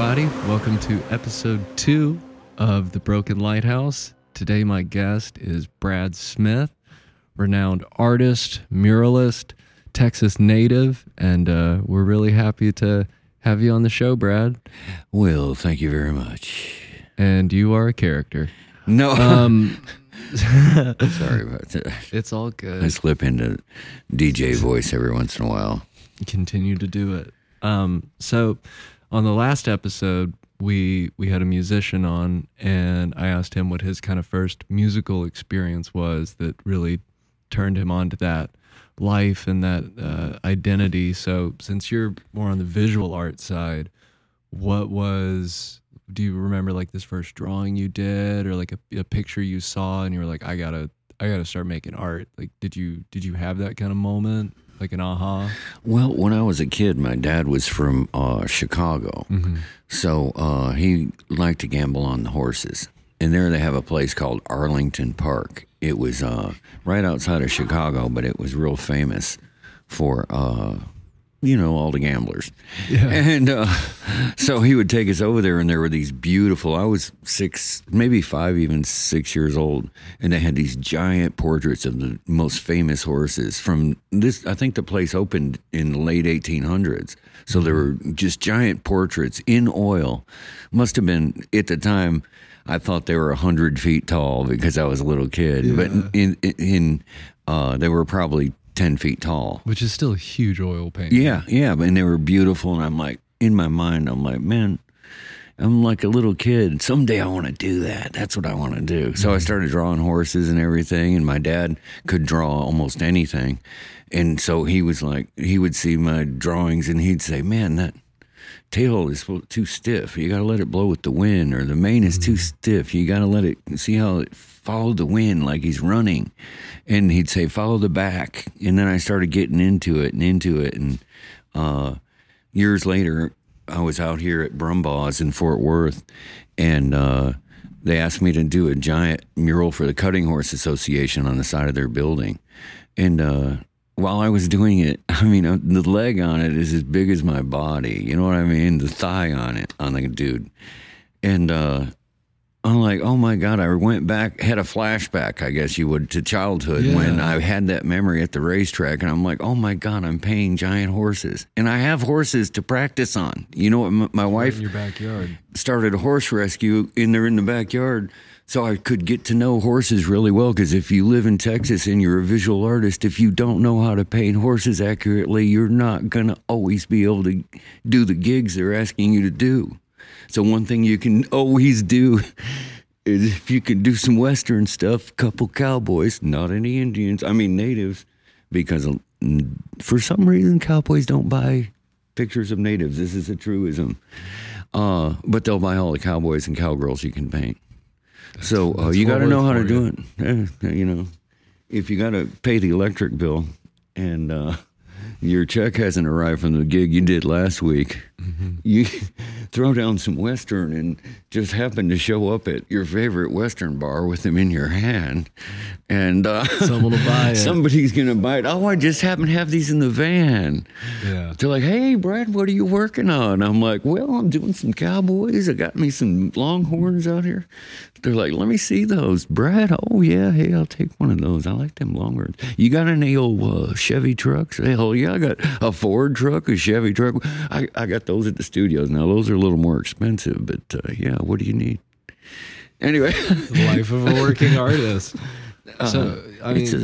everybody. Welcome to episode 2 of The Broken Lighthouse. Today my guest is Brad Smith, renowned artist, muralist, Texas native, and we're really happy to have you on the show, Brad. Well, thank you very much. And you are a character. No. Sorry about that. It's all good. I slip into DJ voice every once in a while. Continue to do it. So on the last episode, we had a musician on, and I asked him what his kind of first musical experience was that really turned him on to that life and that identity. So since you're more on the visual art side, do you remember like this first drawing you did, or like a picture you saw and you were like, I gotta start making art? Like, did you have that kind of moment? Like an aha? Well, when I was a kid, my dad was from Chicago. Mm-hmm. So he liked to gamble on the horses. And there they have a place called Arlington Park. It was right outside of Chicago, but it was real famous for, all the gamblers. Yeah. And so he would take us over there, and there were these beautiful, I was 6 years old, and they had these giant portraits of the most famous horses from this. I think the place opened in the late 1800s. So there were just giant portraits in oil. Must have been, at the time, I thought they were 100 feet tall because I was a little kid. Yeah. But they were probably 10 feet tall. Which is still a huge oil painting. Yeah, and they were beautiful. And I'm like, in my mind, I'm like, man, I'm like a little kid. Someday I want to do that. That's what I want to do. So I started drawing horses and everything, and my dad could draw almost anything. And so he was like, he would see my drawings, and he'd say, man, that tail is too stiff. You got to let it blow with the wind, or the mane is too stiff. You got to let it, see how it followed the wind like he's running. And he'd say, follow the back. And then I started getting into it. And years later, I was out here at Brumbaugh's in Fort Worth, and they asked me to do a giant mural for the Cutting Horse Association on the side of their building. And while I was doing it, I mean, the leg on it is as big as my body. You know what I mean? The thigh on it, on the dude. And I'm like, oh my God, I went back, had a flashback, I guess you would, to childhood when I had that memory at the racetrack. And I'm like, oh my God, I'm painting giant horses. And I have horses to practice on. You know what? My wife in your backyard. Started a horse rescue, and they're in the backyard. So I could get to know horses really well, because if you live in Texas and you're a visual artist, if you don't know how to paint horses accurately, you're not going to always be able to do the gigs they're asking you to do. So one thing you can always do is, if you can do some Western stuff, couple cowboys, not any Indians, I mean natives, because for some reason cowboys don't buy pictures of natives. This is a truism. But they'll buy all the cowboys and cowgirls you can paint. So you got to know how to do it. If you got to pay the electric bill and your check hasn't arrived from the gig you did last week, you throw down some Western and just happen to show up at your favorite Western bar with them in your hand, and someone will buy it. Somebody's going to buy it. Oh, I just happen to have these in the van. Yeah. They're like, hey, Brad, what are you working on? I'm like, well, I'm doing some cowboys. I got me some longhorns out here. They're like, let me see those, Brad. Oh, yeah, hey, I'll take one of those. I like them longhorns. You got any old Chevy trucks? Hell, yeah, I got a Ford truck, a Chevy truck. I got those at the studios. Now, those are a little more expensive, but what do you need? Anyway. Life of a working artist. So, I mean, so.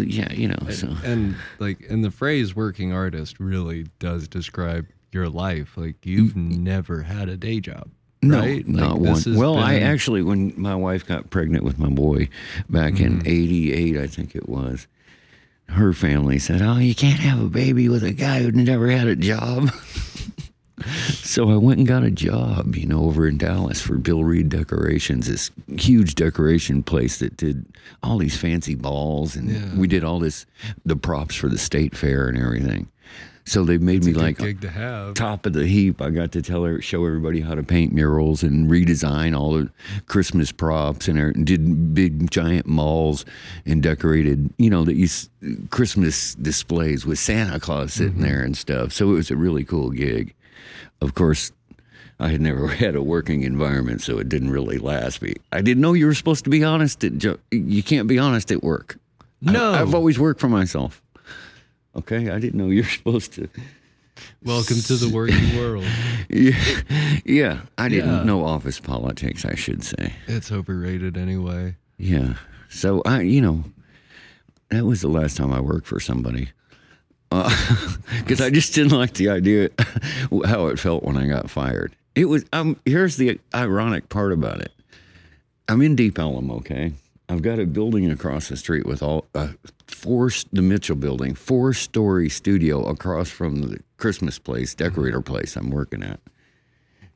And like, and the phrase working artist really does describe your life. Like, you've never had a day job. No, right? Not like one. Well, I actually, when my wife got pregnant with my boy back in 88, I think it was, her family said, oh, you can't have a baby with a guy who never had a job. So I went and got a job, over in Dallas for Bill Reed Decorations, this huge decoration place that did all these fancy balls. And we did all this, the props for the state fair and everything. So they made me like top of the heap. I got to show everybody how to paint murals and redesign all the Christmas props, and did big giant malls and decorated, Christmas displays with Santa Claus sitting there and stuff. So it was a really cool gig. Of course, I had never had a working environment, so it didn't really last me. I didn't know you were supposed to be honest. You can't be honest at work. No. I've always worked for myself. Okay, I didn't know you were supposed to. Welcome to the working world. Yeah, I didn't know office politics, I should say. It's overrated anyway. Yeah, so that was the last time I worked for somebody. Because I just didn't like the idea how it felt when I got fired. It was here's the ironic part about it. I'm in Deep Ellum, okay? I've got a building across the street with the Mitchell building, 4-story studio across from the Christmas place, decorator place I'm working at.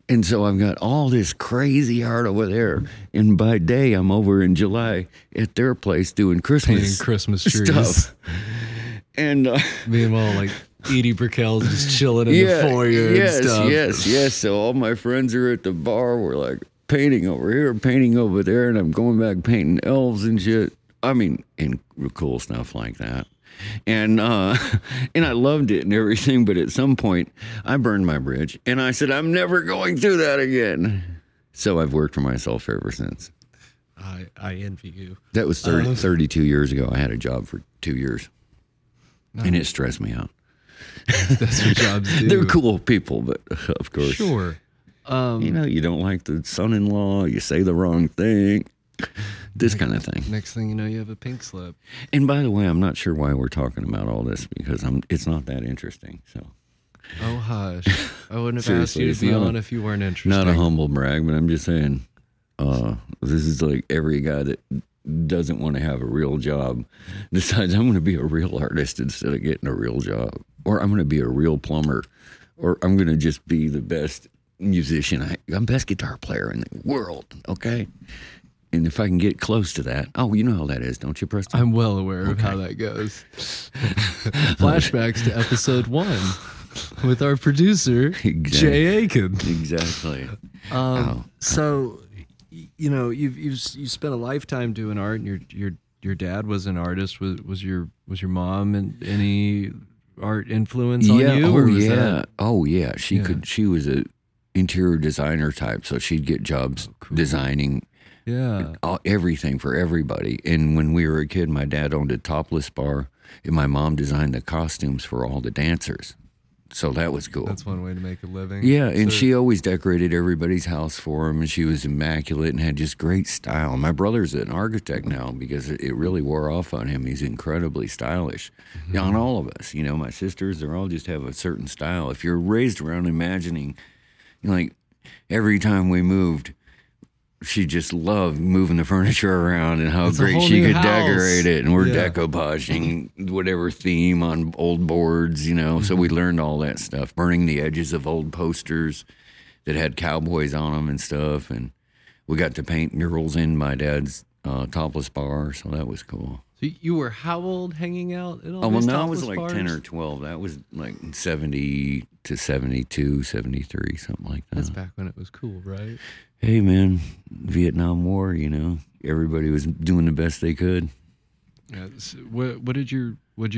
And so I've got all this crazy art over there. And by day, I'm over in July at their place doing Christmas trees. Stuff. And meanwhile, like Edie Brickell's just chilling in the foyer and stuff. Yes. So all my friends are at the bar. We're like painting over here, painting over there, and I'm going back painting elves and shit. I mean, and cool stuff like that. And I loved it and everything. But at some point, I burned my bridge, and I said, I'm never going through that again. So I've worked for myself ever since. I envy you. That was 32 years ago. I had a job for 2 years. No. And it stressed me out. That's what jobs do. They're cool people, but of course. Sure. You don't like the son-in-law. You say the wrong thing. This kind of thing. Next thing you know, you have a pink slip. And by the way, I'm not sure why we're talking about all this, because it's not that interesting. So. Oh, hush. I wouldn't have asked you to be on if you weren't interested. Not a humble brag, but I'm just saying this is like every guy that doesn't want to have a real job decides I'm going to be a real artist instead of getting a real job, or I'm going to be a real plumber, or I'm going to just be the best musician. I'm best guitar player in the world. Okay. And if I can get close to that, you know how that is, don't you, Preston? I'm well aware of how that goes. Flashbacks to episode 1 with our producer, Jay Aiken. Exactly. So, you know, you've spent a lifetime doing art, and your dad was an artist. Was your mom any art influence on you? She was a interior designer type, so she'd get jobs designing everything for everybody. And when we were a kid, my dad owned a topless bar, and my mom designed the costumes for all the dancers. So that was cool. That's one way to make a living. Yeah, and she always decorated everybody's house for him, and she was immaculate and had just great style. My brother's an architect now because it really wore off on him. He's incredibly stylish. Mm-hmm. On all of us, my sisters, they're all just have a certain style. If you're raised around imagining, like every time we moved, she just loved moving the furniture around and how great she could decorate it. And we're decoupaging whatever theme on old boards, So we learned all that stuff. Burning the edges of old posters that had cowboys on them and stuff. And we got to paint murals in my dad's topless bar. So that was cool. So you were how old hanging out at all these topless bars? No, I was like 10 or 12. That was like 70 to 72, 73, something like that. That's back when it was cool, right? Hey, man, Vietnam War, everybody was doing the best they could. Yeah, so what did your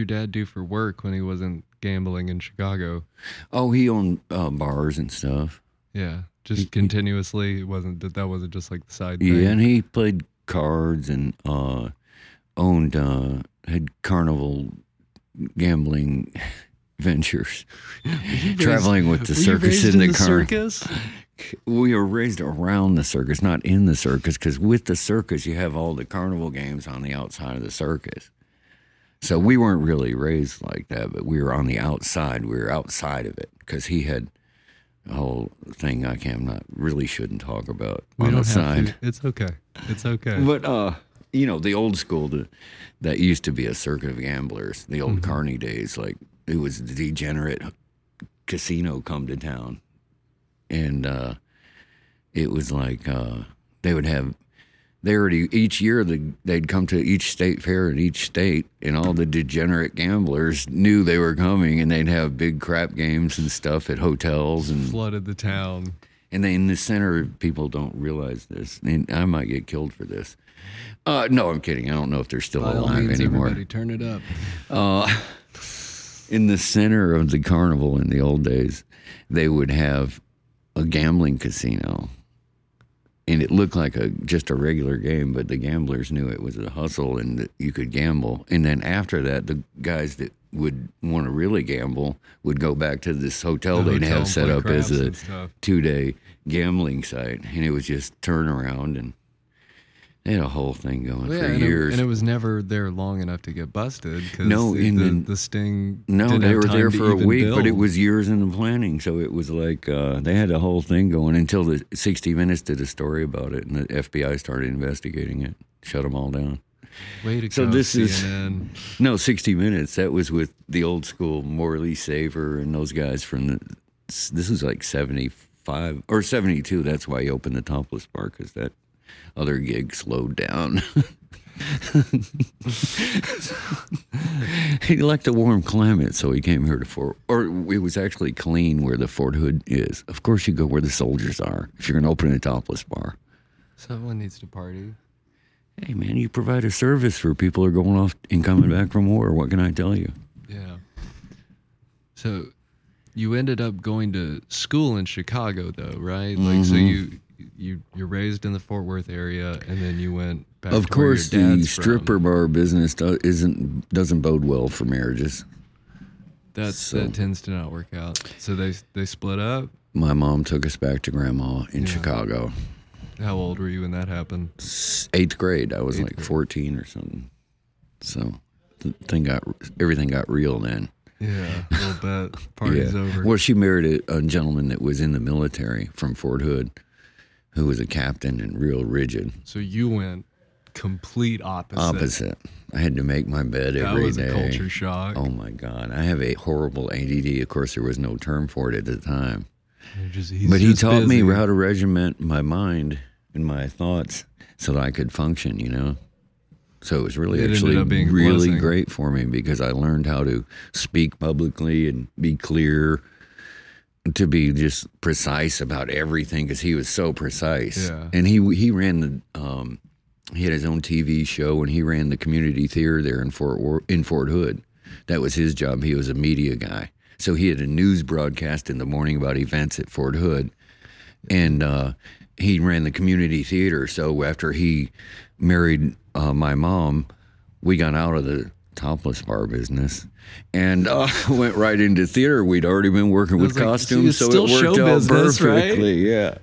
dad do for work when he wasn't gambling in Chicago? Oh, he owned bars and stuff. Yeah, just continuously. That wasn't just like the side thing. Yeah, and he played cards and had carnival gambling ventures, traveling with the circus in the circus. We were raised around the circus, not in the circus, because with the circus, you have all the carnival games on the outside of the circus. So we weren't really raised like that, but we were on the outside. We were outside of it, because he had a whole thing shouldn't talk about on the side. It's okay. But, the old school, that used to be a circuit of gamblers, the old carny days, like it was the degenerate casino come to town. And it was like each year they'd come to each state fair in each state, and all the degenerate gamblers knew they were coming, and they'd have big crap games and stuff at hotels and flooded the town. And they in the center, people don't realize this. And I might get killed for this. No, I'm kidding. I don't know if they're still alive anymore. Everybody turn it up. In the center of the carnival in the old days, they would have a gambling casino. And it looked like just a regular game, but the gamblers knew it was a hustle and that you could gamble. And then after that, the guys that would want to really gamble would go back to this hotel they'd have set up as a two-day gambling site. And it was just turnaround, and they had a whole thing going for years. And it was never there long enough to get busted because the sting didn't they were there for a week, but it was years in the planning. So it was like they had a whole thing going until the 60 Minutes did a story about it, and the FBI started investigating it. Shut them all down. Way to go, CNN. 60 Minutes. That was with the old school Morley Saver and those guys from this was like 75 or 72. That's why he opened the Topless Bar, because that other gig slowed down. He liked a warm climate, so he came here to Fort. Or it was actually clean where the Fort Hood is. Of course, you go where the soldiers are if you're going to open a Topless Bar. Someone needs to party. Hey, man, you provide a service for people who are going off and coming back from war. What can I tell you? Yeah. So you ended up going to school in Chicago, though, right? Mm-hmm. Like, so you're raised in the Fort Worth area, and then you went back to where your dad's from. Of course, the stripper bar business doesn't bode well for marriages. That tends to not work out. So they split up? My mom took us back to Grandma in Chicago. How old were you when that happened? 8th grade. I was 14 or something. So everything got real then. Yeah, a little bit. Party's over. Well, she married a gentleman that was in the military from Fort Hood, who was a captain and real rigid. So you went complete opposite. I had to make my bed every day. That was a culture shock. Oh, my God. I have a horrible ADD. Of course, there was no term for it at the time. But he taught me how to regiment my mind and my thoughts so that I could function, you know? So it was really great for me, because I learned how to speak publicly and be clear, to be just precise about everything, because he was so precise. Yeah. And he ran he had his own TV show, and he ran the community theater there in Fort Hood. That was his job. He was a media guy. So he had a news broadcast in the morning about events at Fort Hood, and he ran the community theater. So after he married my mom, we got out of the Topless bar business and went right into theater. We'd already been working with costumes, so it worked out perfectly. Right? Yeah,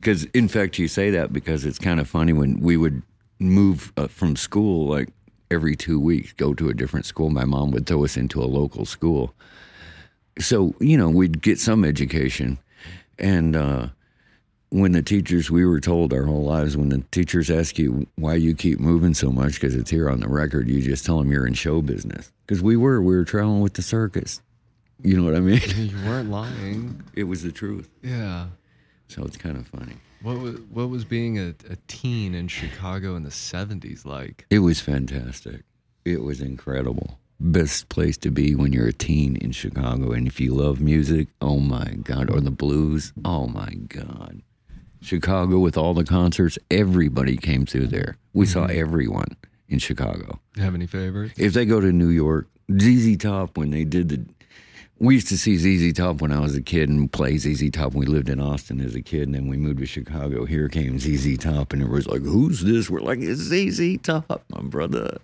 because in fact, you say that because it's kind of funny. When we would move from school, like every 2 weeks, go to a different school. My mom would throw us into a local school, so we'd get some education. And when the teachers, we were told our whole lives, when the teachers ask you why you keep moving so much, because it's here on the record, you just tell them you're in show business. Because we were traveling with the circus. You know what I mean? You weren't lying. It was the truth. Yeah. So it's kind of funny. What was being a teen in Chicago in the 70s like? It was fantastic. It was incredible. Best place to be when you're a teen in Chicago. And if you love music, oh my God, or the blues, oh my God. Chicago, with all the concerts, everybody came through there. We saw everyone in Chicago. Have any favorites? If they go to New York, ZZ Top, when they did we used to see ZZ Top when I was a kid and play ZZ Top. We lived in Austin as a kid, and then we moved to Chicago. Here came ZZ Top, and everybody's like, who's this? We're like, it's ZZ Top, my brother.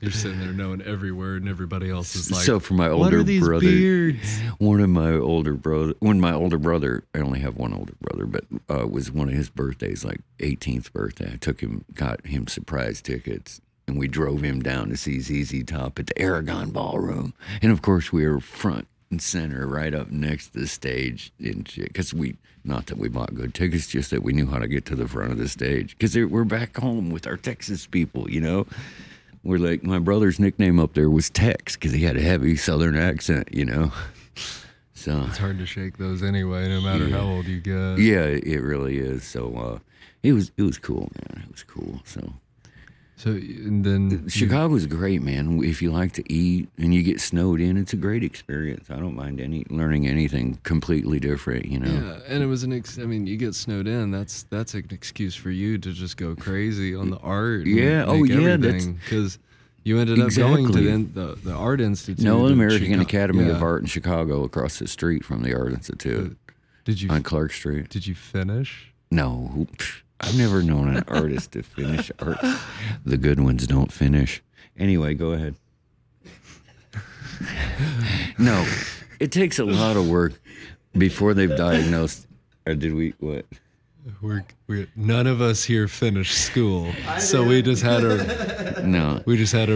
You're sitting there knowing every word, and everybody else is like, so for my older what are these brother, beards? My older brother, I only have one older brother, but was one of his birthdays, like 18th birthday. I got him surprise tickets. And we drove him down to see ZZ Top at the Aragon Ballroom. And, of course, we were front and center right up next to the stage. Because not that we bought good tickets, just that we knew how to get to the front of the stage. Because we're back home with our Texas people, We're like, my brother's nickname up there was Tex, because he had a heavy Southern accent, So it's hard to shake those anyway, no matter how old you get. Yeah, it really is. So it was cool, man. It was cool, so... So and then Chicago's great, man. If you like to eat and you get snowed in, it's a great experience. I don't mind learning anything completely different, Yeah, and it was you get snowed in. That's an excuse for you to just go crazy on the art. Yeah, because you ended up going to the Art Institute. No, American Academy of Art in Chicago, across the street from the Art Institute. Did you on Clark Street? Did you finish? No, I've never known an artist to finish art. The good ones don't finish. Anyway, go ahead. No, it takes a lot of work before they've diagnosed. Or did we what? We're none of us here finished school, so we just had a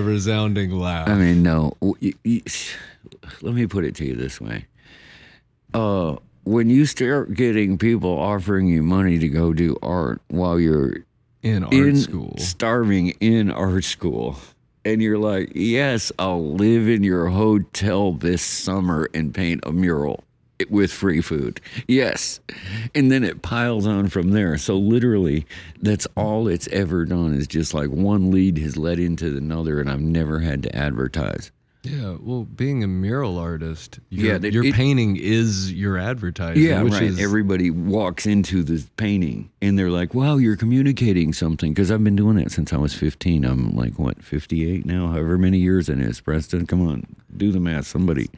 resounding laugh. I mean, no. Let me put it to you this way: when you start getting people offering you money to go do art while you're starving in art school, and you're like, "Yes, I'll live in your hotel this summer and paint a mural." With free food. Yes. And then it piles on from there. So literally, that's all it's ever done is just like one lead has led into another, and I've never had to advertise. Yeah, well, being a mural artist, your painting is your advertising. Yeah, which right. Is, everybody walks into this painting, and they're like, wow, you're communicating something. Because I've been doing that since I was 15. I'm like, what, 58 now? However many years it is, Preston. Come on, do the math. Somebody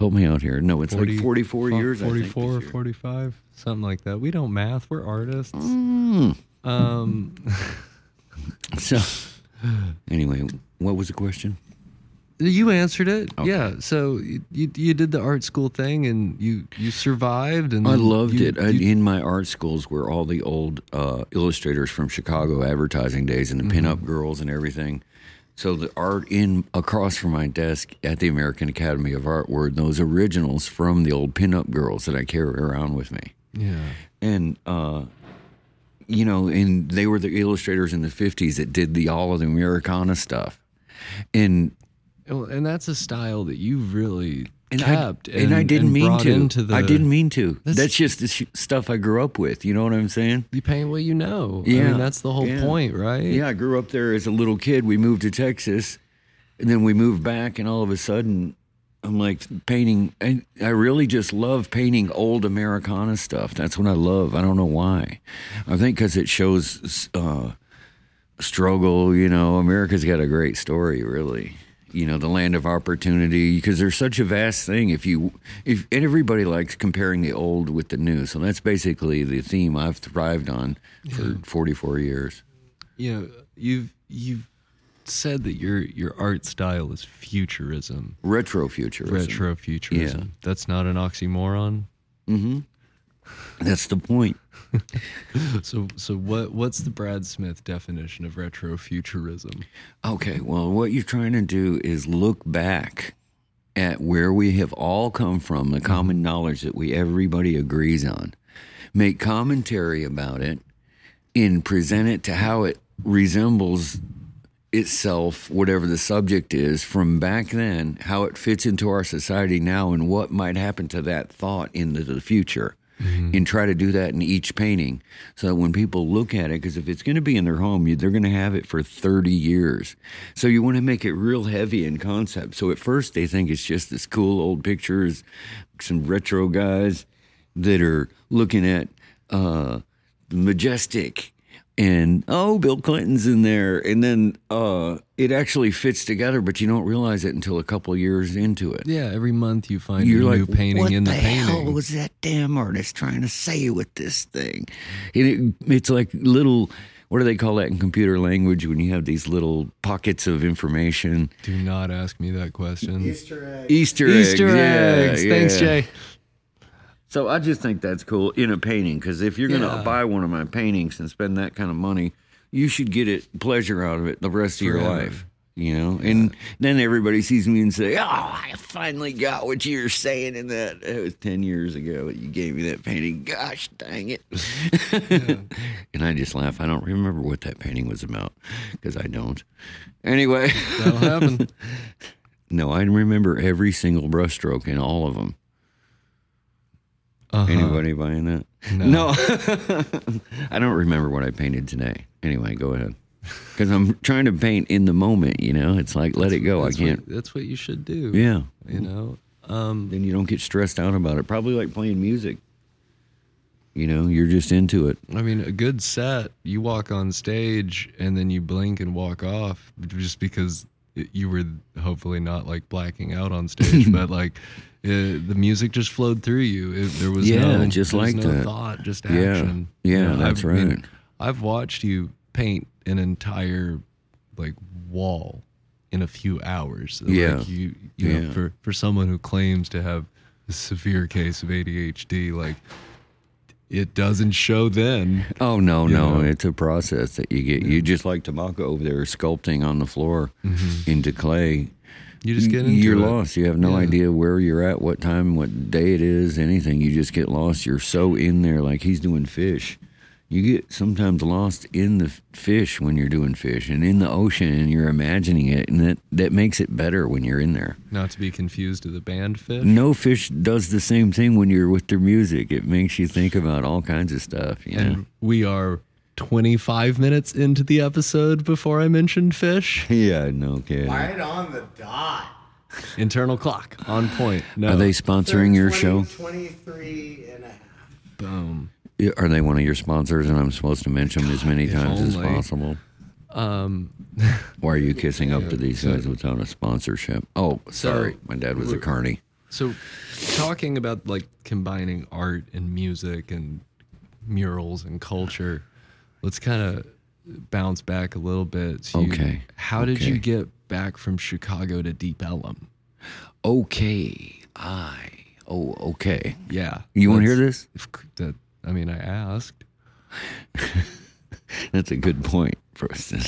help me out here. No, it's 40, like 44 years, 44, I think, this year. 45, something like that. We don't math. We're artists. Mm. So, anyway, what was the question? You answered it, okay. Yeah. So you did the art school thing, and you survived. And I loved it. In my art schools were all the old illustrators from Chicago advertising days and the pinup girls and everything. So the art across from my desk at the American Academy of Art were those originals from the old pinup girls that I carry around with me. Yeah, and and they were the illustrators in the 50s that did all of the Americana stuff, and. And that's a style that you've really kept. I didn't mean to. That's just the stuff I grew up with. You know what I'm saying? You paint what you know. Yeah. I mean, that's the whole point, right? Yeah, I grew up there as a little kid. We moved to Texas, and then we moved back, and all of a sudden, I'm like painting. I really just love painting old Americana stuff. That's what I love. I don't know why. I think because it shows struggle. America's got a great story, really. The land of opportunity, because there's such a vast thing. And everybody likes comparing the old with the new. So that's basically the theme I've thrived on for 44 years. You've said that your art style is futurism. Retrofuturism. Yeah. That's not an oxymoron? Mm-hmm. That's the point. So what's the Brad Smith definition of retrofuturism? Okay, well, what you're trying to do is look back at where we have all come from, the common knowledge that everybody agrees on, make commentary about it, and present it to how it resembles itself, whatever the subject is, from back then, how it fits into our society now, and what might happen to that thought into the future. Mm-hmm. And try to do that in each painting so that when people look at it, because if it's going to be in their home, they're going to have it for 30 years. So you want to make it real heavy in concept. So at first they think it's just this cool old pictures, some retro guys that are looking at Majestic and, oh, Bill Clinton's in there. And then it actually fits together, but you don't realize it until a couple years into it. Yeah, every month you find new painting in the painting. What the hell was that damn artist trying to say with this thing? And it's like little, what do they call that in computer language when you have these little pockets of information? Do not ask me that question. Easter eggs. Thanks, Jay. So I just think that's cool in a painting, because if you're going to buy one of my paintings and spend that kind of money, you should get pleasure out of it the rest of your life, Yeah. And then everybody sees me and say, oh, I finally got what you were saying in that. It was 10 years ago that you gave me that painting. Gosh, dang it. Yeah. And I just laugh. I don't remember what that painting was about, because I don't. Anyway. That'll happen. No, I remember every single brushstroke in all of them. Uh-huh. Anybody buying that? No. I don't remember what I painted today. Anyway, go ahead. Because I'm trying to paint in the moment, It's like, let it go. I can't. That's what you should do. Yeah. Then you don't get stressed out about it. Probably like playing music. You're just into it. I mean, a good set, you walk on stage and then you blink and walk off just because you were hopefully not like blacking out on stage, but like... the music just flowed through you. There was no thought, just action. Yeah, that's right. I mean, I've watched you paint an entire like wall in a few hours. Like, you know, for someone who claims to have a severe case of ADHD, like, it doesn't show then. Oh, no, it's a process that you get. Yeah. You just like Tabaka over there sculpting on the floor into clay. You just get into it. You're lost. You have no idea where you're at, what time, what day it is, anything. You just get lost. You're so in there, like he's doing fish. You get sometimes lost in the fish when you're doing fish and in the ocean and you're imagining it, and that makes it better when you're in there. Not to be confused with the band Fish? No, Fish does the same thing when you're with their music. It makes you think about all kinds of stuff. You know? We are 25 minutes into the episode before I mentioned Fish. Yeah, no kidding. Right on the dot. Internal clock, on point. No. Are they sponsoring your show? 23 and a half. Boom. Are they one of your sponsors, and I'm supposed to mention them as many times as possible? Or are you kissing up to these guys without a sponsorship? Oh, sorry. My dad was a carny. So talking about, like, combining art and music and murals and culture, let's kind of bounce back a little bit. How did you get back from Chicago to Deep Ellum? Okay. Yeah. You want to hear this? I asked. That's a good point, Preston.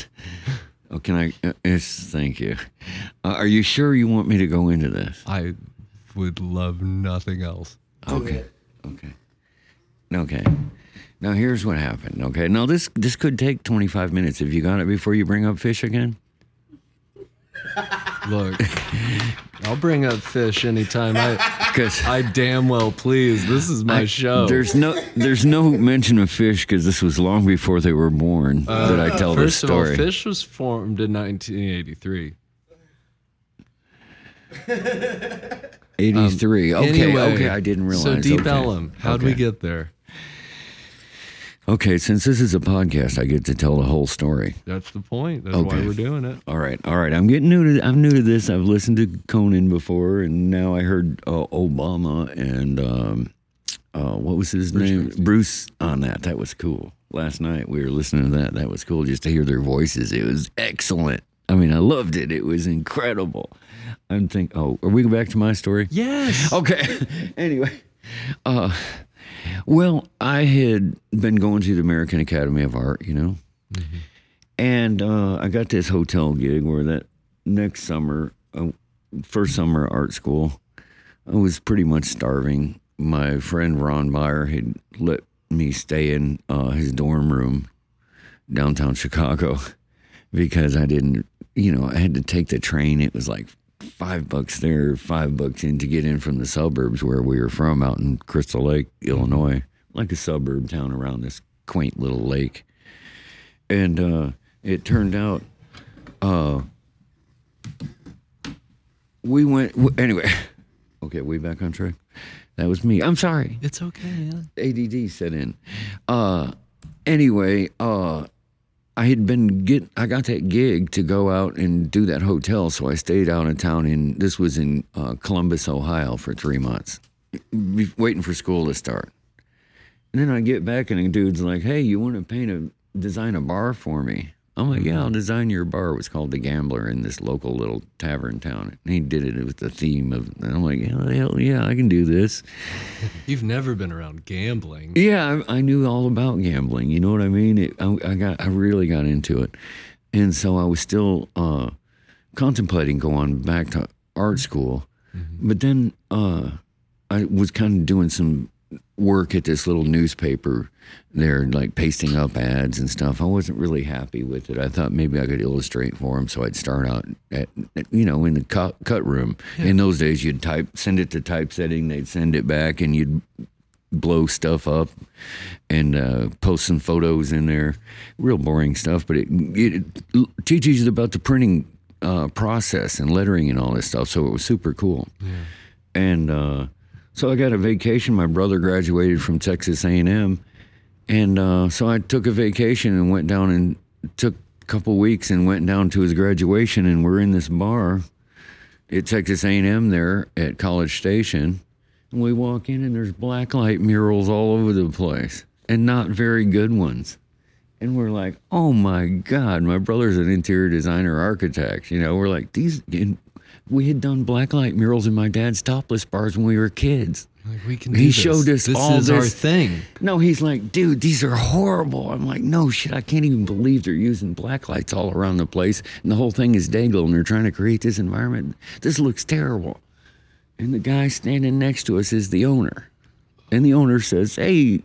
Oh, can I? Thank you. Are you sure you want me to go into this? I would love nothing else. Okay. Now, here's what happened, okay? Now, this could take 25 minutes. Have you got it before you bring up Fish again? Look, I'll bring up Fish anytime I damn well please. This is my show. There's no mention of Fish because this was long before they were born that I tell this story. First of all, Fish was formed in 1983. 83. Anyway, I didn't realize. So Deep Ellum, how'd we get there? Okay, since this is a podcast, I get to tell the whole story. That's the point. That's why we're doing it. All right. I'm new to this. I've listened to Conan before, and now I heard Obama and what was his name? Bruce on that. That was cool. Last night we were listening to that. That was cool just to hear their voices. It was excellent. I mean, I loved it. It was incredible. I'm thinking, are we back to my story? Yes. Okay. Anyway. Well, I had been going to the American Academy of Art, you know, and I got this hotel gig where that next summer, first summer art school, I was pretty much starving. My friend Ron Meyer had let me stay in his dorm room downtown Chicago because I didn't, I had to take the train. It was like $5 there, $5 in to get in from the suburbs where we were from out in Crystal Lake, Illinois, like a suburb town around this quaint little lake. And it turned out anyway. Okay, we back on track. That was me. I'm sorry. It's okay, man. ADD set in. I had been I got that gig to go out and do that hotel, so I stayed out of town this was in Columbus, Ohio for 3 months, waiting for school to start. And then I get back and the dude's like, hey, you want to design a bar for me? I'm like, yeah, I'll design your bar. It was called The Gambler in this local little tavern town. And he did it with the theme of, and I'm like, hell yeah, I can do this. You've never been around gambling. Yeah, I knew all about gambling. You know what I mean? I really got into it. And so I was still contemplating going back to art school. Mm-hmm. But then I was kind of doing some work at this little newspaper there, like pasting up ads and stuff. I wasn't really happy with it. I thought maybe I could illustrate for them, so I'd start out at in the cut room. Yeah. In those days, you'd send it to typesetting, they'd send it back, and you'd blow stuff up and post some photos in there. Real boring stuff, but it teaches you about the printing process and lettering and all this stuff, so it was super cool. Yeah. And so I got a vacation. My brother graduated from Texas A&M, and so I took a vacation and went down and took a couple weeks and went down to his graduation, and we're in this bar at Texas A&M there at College Station, and we walk in and there's blacklight murals all over the place, and not very good ones. And we're like, oh my God, my brother's an interior designer architect. You know, we're like, these, and we had done blacklight murals in my dad's topless bars when we were kids. Like, we can do this. He showed us all this. This is our thing. No, he's like, dude, these are horrible. I'm like, no shit, I can't even believe they're using blacklights all around the place. And the whole thing is dangle, and they're trying to create this environment. This looks terrible. And the guy standing next to us is the owner. And the owner says, hey,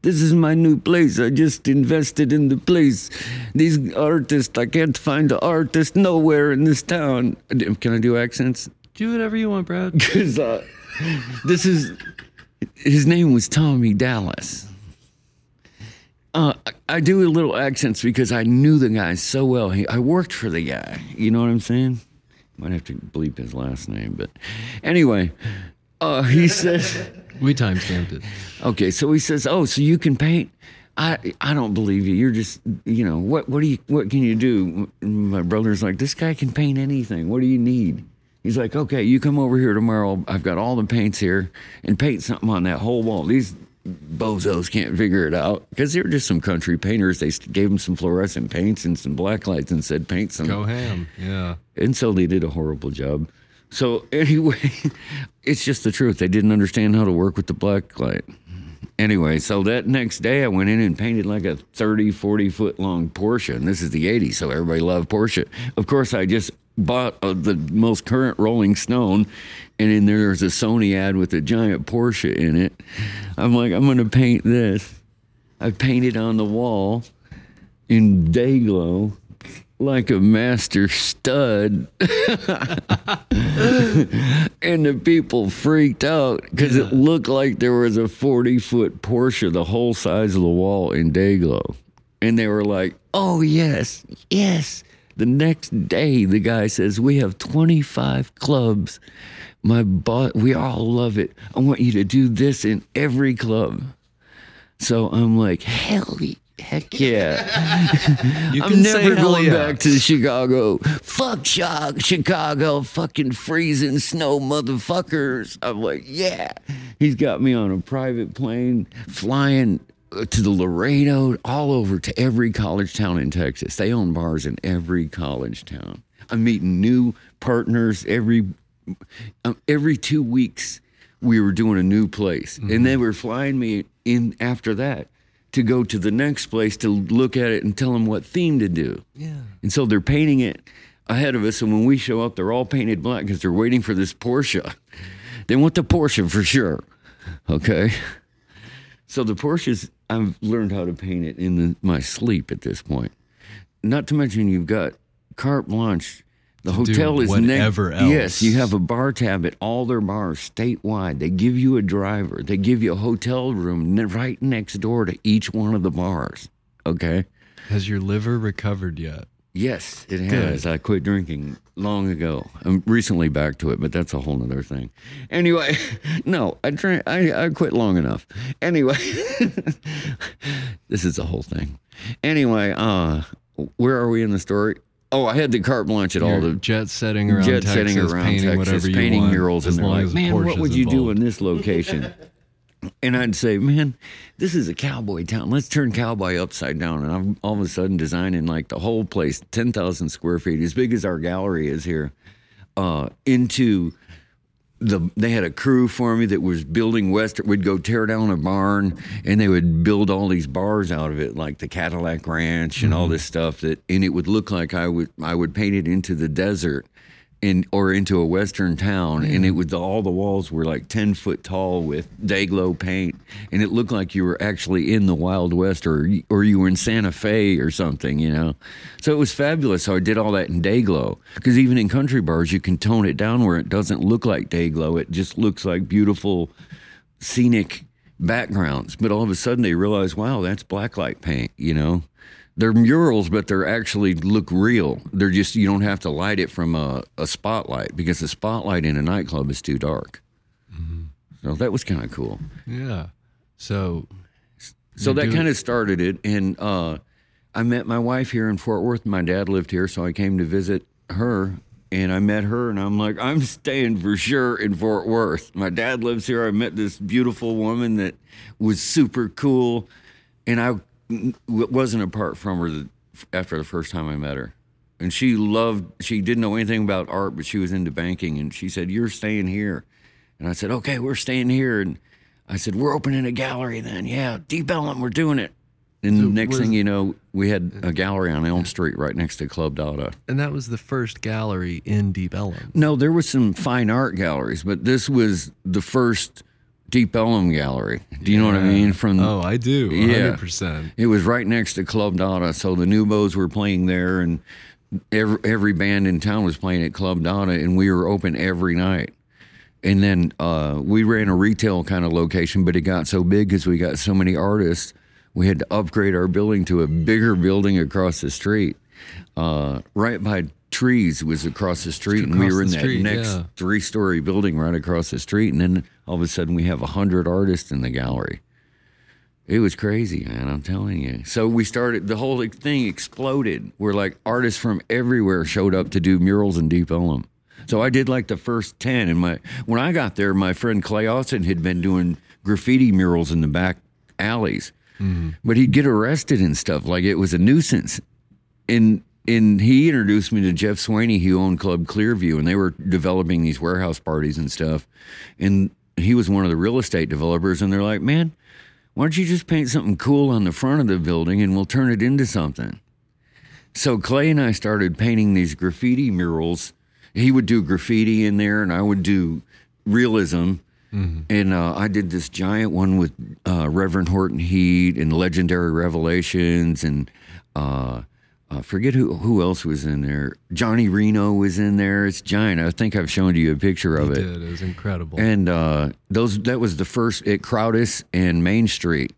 this is my new place. I just invested in the place. These artists, I can't find an artist nowhere in this town. Can I do accents? Do whatever you want, Brad. Because this is, his name was Tommy Dallas. I do a little accents because I knew the guy so well. I worked for the guy. You know what I'm saying? Might have to bleep his last name, but anyway, he says... We time-stamped it. Okay, so he says, oh, so you can paint? I don't believe you. You're just, you know, what can you do? And my brother's like, this guy can paint anything. What do you need? He's like, okay, you come over here tomorrow. I've got all the paints here, and paint something on that whole wall. These bozos can't figure it out because they were just some country painters. They gave them some fluorescent paints and some black lights and said, paint some. Go ham, yeah. And so they did a horrible job. So anyway, it's just the truth. They didn't understand how to work with the black light. Anyway, so that next day I went in and painted like a 30, 40-foot long Porsche. And this is the 80s, so everybody loved Porsche. Of course, I just bought the most current Rolling Stone, and in there's a Sony ad with a giant Porsche in it. I'm like, I'm going to paint this. I painted on the wall in day glow. Like a master stud. And the people freaked out because it looked like there was a 40-foot Porsche, the whole size of the wall in Dayglow. And they were like, oh, yes, yes. The next day, the guy says, we have 25 clubs. My boss, we all love it. I want you to do this in every club. So I'm like, hell yeah. Heck yeah. I'm never going back to Chicago. Fuck Chicago, fucking freezing snow motherfuckers. I'm like, yeah. He's got me on a private plane flying to the Laredo, all over to every college town in Texas. They own bars in every college town. I'm meeting new partners every 2 weeks. We were doing a new place. Mm-hmm. And they were flying me in after that to go to the next place to look at it and tell them what theme to do. Yeah. And so they're painting it ahead of us, and when we show up, they're all painted black because they're waiting for this Porsche. They want the Porsche for sure, okay? So the Porsches, I've learned how to paint it in my sleep at this point. Not to mention you've got carte blanche. The hotel is else. Yes, you have a bar tab at all their bars statewide. They give you a driver. They give you a hotel room right next door to each one of the bars. Okay. Has your liver recovered yet? Yes, it has. I quit drinking long ago. I'm recently back to it, but that's a whole other thing. Anyway, no, I quit long enough. Anyway, this is the whole thing. Anyway, where are we in the story? Oh, I had the carte blanche at all the jet setting around Texas, painting murals, and they're like, man, what would you do in this location? And I'd say, man, this is a cowboy town. Let's turn cowboy upside down. And I'm all of a sudden designing like the whole place, 10,000 square feet, as big as our gallery is here, they had a crew for me that was building Western. We'd go tear down a barn, and they would build all these bars out of it, like the Cadillac Ranch and all this stuff. And it would look like I would paint it into the desert, or into a Western town. And it would all the walls were like 10-foot tall with Dayglow paint, and it looked like you were actually in the Wild West or you were in Santa Fe or something, you know. So it was fabulous. So I did all that in Dayglow, because even in country bars you can tone it down where it doesn't look like Dayglow. It just looks like beautiful scenic backgrounds. But all of a sudden they realize, wow, that's blacklight paint, you know. They're murals, but they actually look real. They're just, you don't have to light it from a spotlight, because the spotlight in a nightclub is too dark. Mm-hmm. So that was kind of cool. Yeah. So that kind of started it. And I met my wife here in Fort Worth. My dad lived here, so I came to visit her And I met her, and I'm like, I'm staying for sure in Fort Worth. My dad lives here. I met this beautiful woman that was super cool, and I wasn't apart from her after the first time I met her. And she didn't know anything about art, but she was into banking, and she said, you're staying here. And I said, okay, we're staying here. And I said, we're opening a gallery then. Yeah, Deep Ellum, we're doing it. And so next thing you know, we had a gallery on Elm Street right next to Club Dada. And that was the first gallery in Deep Ellum. No, there was some fine art galleries, but this was the first Deep Ellum gallery. Do you know what I mean? Oh, I do, 100%. Yeah. It was right next to Club Dada, so the Nubos were playing there, and every band in town was playing at Club Dada, and we were open every night. And then we ran a retail kind of location, but it got so big because we got so many artists. We had to upgrade our building to a bigger building across the street. Right by Trees was across the street, and we were in that next three-story building right across the street. And then all of a sudden, we have 100 artists in the gallery. It was crazy, man, I'm telling you. So we started, the whole thing exploded. We're like, artists from everywhere showed up to do murals in Deep Ellum. So I did like the first 10. And when I got there, my friend Clay Austin had been doing graffiti murals in the back alleys. Mm-hmm. But he'd get arrested and stuff, like it was a nuisance. And he introduced me to Jeff Sweeney, who owned Club Clearview, and they were developing these warehouse parties and stuff. And he was one of the real estate developers, and they're like, man, why don't you just paint something cool on the front of the building and we'll turn it into something? So Clay and I started painting these graffiti murals. He would do graffiti in there, and I would do realism. Mm-hmm. And I did this giant one with Reverend Horton Heat and Legendary Revelations, and I forget who else was in there. Johnny Reno was in there. It's giant. I think I've shown you a picture of it. You did. It was incredible. And that was the first at Crowdis and Main Street,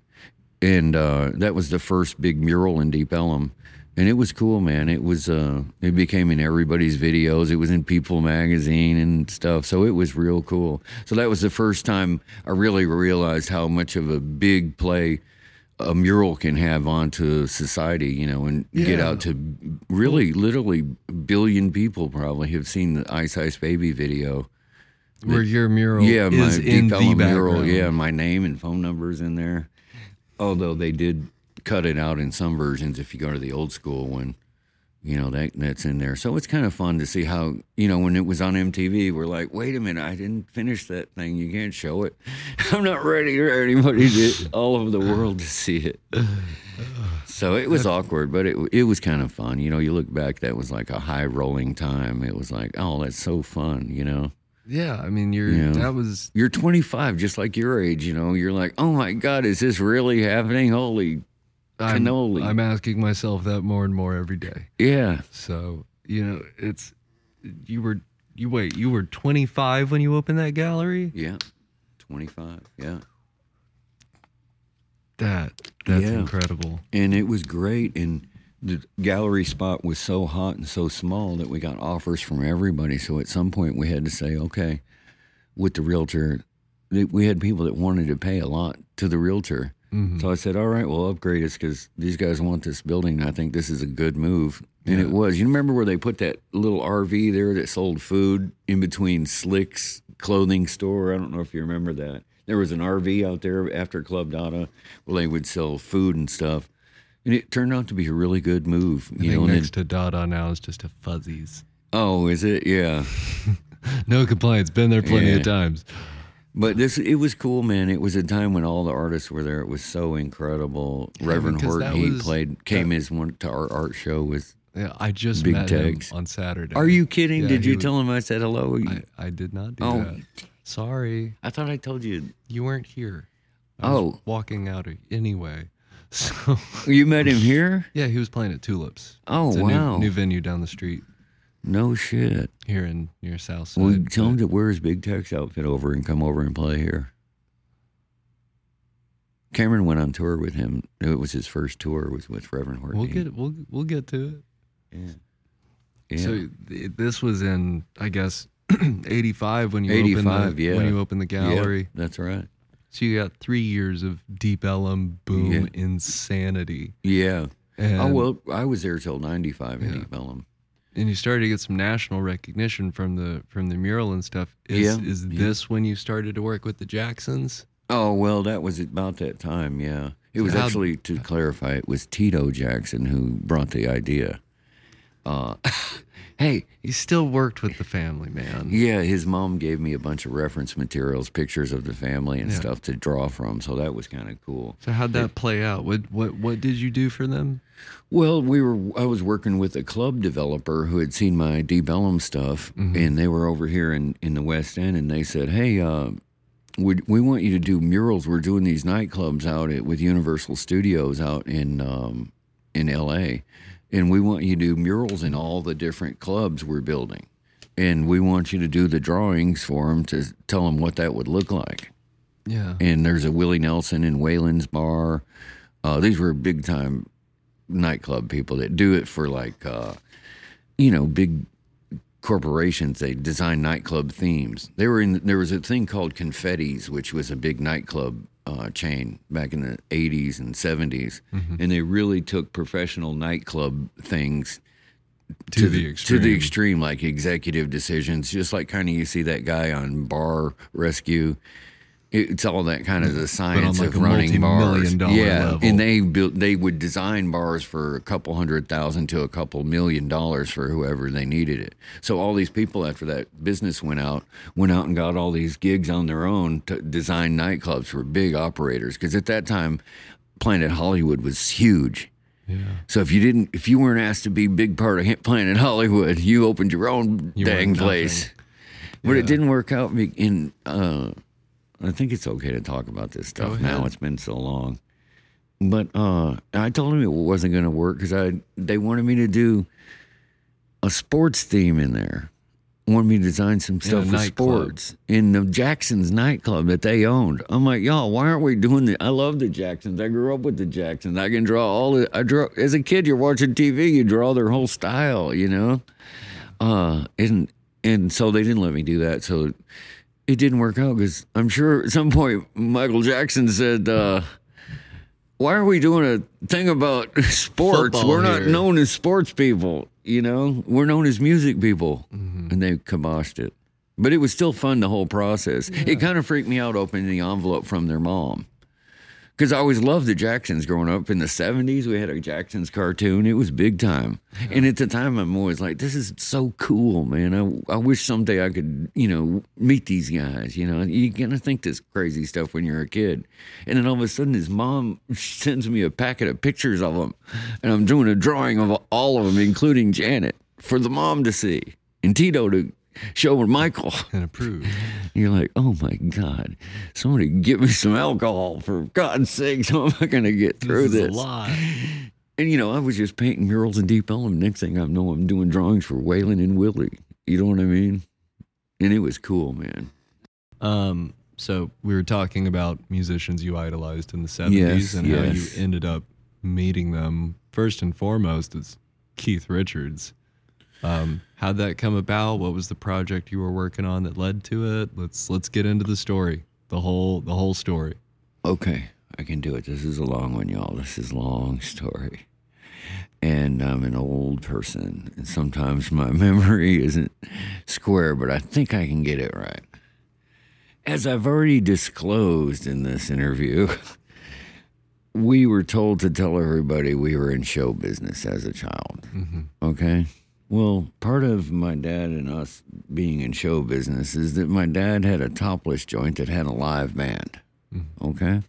and that was the first big mural in Deep Ellum. And it was cool, man. It was it became in everybody's videos. It was in People magazine and stuff. So it was real cool. So that was the first time I really realized how much of a big play a mural can have onto society, you know, and get out to really literally billion people probably have seen the Ice Ice Baby video. Where your mural is in the background. Mural, my name and phone number is in there. Although they did cut it out in some versions if you go to the old school one, you know, that's in there. So it's kind of fun to see how, you know, when it was on MTV, we're like, wait a minute, I didn't finish that thing. You can't show it. I'm not ready for anybody all over the world to see it. So it was awkward, but it was kind of fun. You know, you look back, that was like a high rolling time. It was like, oh, that's so fun, you know. Yeah, I mean, you're 25, just like your age, you know. You're like, oh my God, is this really happening? Holy cannoli. I'm asking myself that more and more every day. Yeah. So, you know, you were 25 when you opened that gallery? Yeah. 25. Yeah. That's incredible. And it was great, and the gallery spot was so hot and so small that we got offers from everybody. So at some point we had to say, okay, with the realtor, we had people that wanted to pay a lot to the realtor. Mm-hmm. So I said, all right, we'll upgrade us because these guys want this building, and I think this is a good move. And it was. You remember where they put that little RV there that sold food in between Slick's clothing store? I don't know if you remember that. There was an RV out there after Club Dada where they would sell food and stuff. And it turned out to be a really good move. Next to Dada now is just a Fuzzies. Oh, is it? Yeah. No complaints. Been there plenty of times. But it was cool, man. It was a time when all the artists were there. It was so incredible. Reverend Horton, he came to our art show with Big Tex. I just met him on Saturday. Are you kidding? Yeah, did you tell him I said hello? I did not do that. Sorry. I thought I told you. You weren't here. I was walking out anyway. So you met him here? Yeah, he was playing at Tulips. Oh, it's wow. New venue down the street. No shit. Here in near Southside. Well, tell him to wear his Big Tex outfit over and come over and play here. Cameron went on tour with him. It was his first tour was with Reverend Horton. We'll get to it. Yeah. So this was in, I guess, 85 when you opened when you opened the gallery. Yeah, that's right. So you got 3 years of Deep Ellum boom insanity. Yeah. And, I was there till 95 in Deep Ellum. And you started to get some national recognition from the mural and stuff. Is this when you started to work with the Jacksons? Oh, well, that was about that time, yeah. It was actually, to clarify, it was Tito Jackson who brought the idea. Hey, he still worked with the family, man. Yeah, his mom gave me a bunch of reference materials, pictures of the family and stuff to draw from, so that was kind of cool. So how'd that play out? What did you do for them? Well, I was working with a club developer who had seen my Deep Ellum stuff, and they were over here in the West End, and they said, hey, we want you to do murals. We're doing these nightclubs with Universal Studios out in L.A., and we want you to do murals in all the different clubs we're building. And we want you to do the drawings for them to tell them what that would look like. Yeah. And there's a Willie Nelson and Waylon's Bar. These were big-time nightclub people that do it for, like, big corporations. They design nightclub themes. They were there was a thing called Confetti's, which was a big nightclub chain back in the 80s and 70s, and they really took professional nightclub things to the extreme, like executive decisions, just like kind of you see that guy on Bar Rescue. It's all that kind of the science of running bars. Yeah, and they would design bars for $200,000 to $2 million for whoever they needed it. So all these people after that business went out and got all these gigs on their own to design nightclubs for big operators. Because at that time, Planet Hollywood was huge. Yeah. So if you weren't asked to be a big part of Planet Hollywood, you opened your own dang place. Yeah. But it didn't work out in. I think it's okay to talk about this stuff now. It's been so long. But I told them it wasn't going to work because they wanted me to do a sports theme in there. Wanted me to design some stuff for sports in the Jacksons nightclub that they owned. I'm like, y'all, why aren't we doing this? I love the Jacksons. I grew up with the Jacksons. I can draw as a kid, you're watching TV, you draw their whole style, you know? And so they didn't let me do that, so... It didn't work out because I'm sure at some point Michael Jackson said, why are we doing a thing about sports? Football We're here. Not known as sports people, you know? We're known as music people. Mm-hmm. And they kiboshed it. But it was still fun, the whole process. Yeah. It kind of freaked me out opening the envelope from their mom. Because I always loved the Jacksons growing up. In the 70s, we had a Jacksons cartoon. It was big time. Yeah. And at the time, I'm always like, this is so cool, man. I wish someday I could, meet these guys. You know, you're going to think this crazy stuff when you're a kid. And then all of a sudden, his mom sends me a packet of pictures of them. And I'm doing a drawing of all of them, including Janet, for the mom to see. And Tito to show with Michael. And approved. You're like, oh my God, somebody give me some alcohol for God's sake. How am I going to get through this? Is a lot. And I was just painting murals in Deep Ellum. Next thing I know, I'm doing drawings for Waylon and Willie. You know what I mean? And it was cool, man. So we were talking about musicians you idolized in the 70s how you ended up meeting them. First and foremost, it's Keith Richards. How'd that come about? What was the project you were working on that led to it? Let's get into the story, the whole story. Okay, I can do it. This is a long one, y'all. This is a long story. And I'm an old person, and sometimes my memory isn't square, but I think I can get it right. As I've already disclosed in this interview, we were told to tell everybody we were in show business as a child. Mm-hmm. Okay? Well, part of my dad and us being in show business is that my dad had a topless joint that had a live band, okay?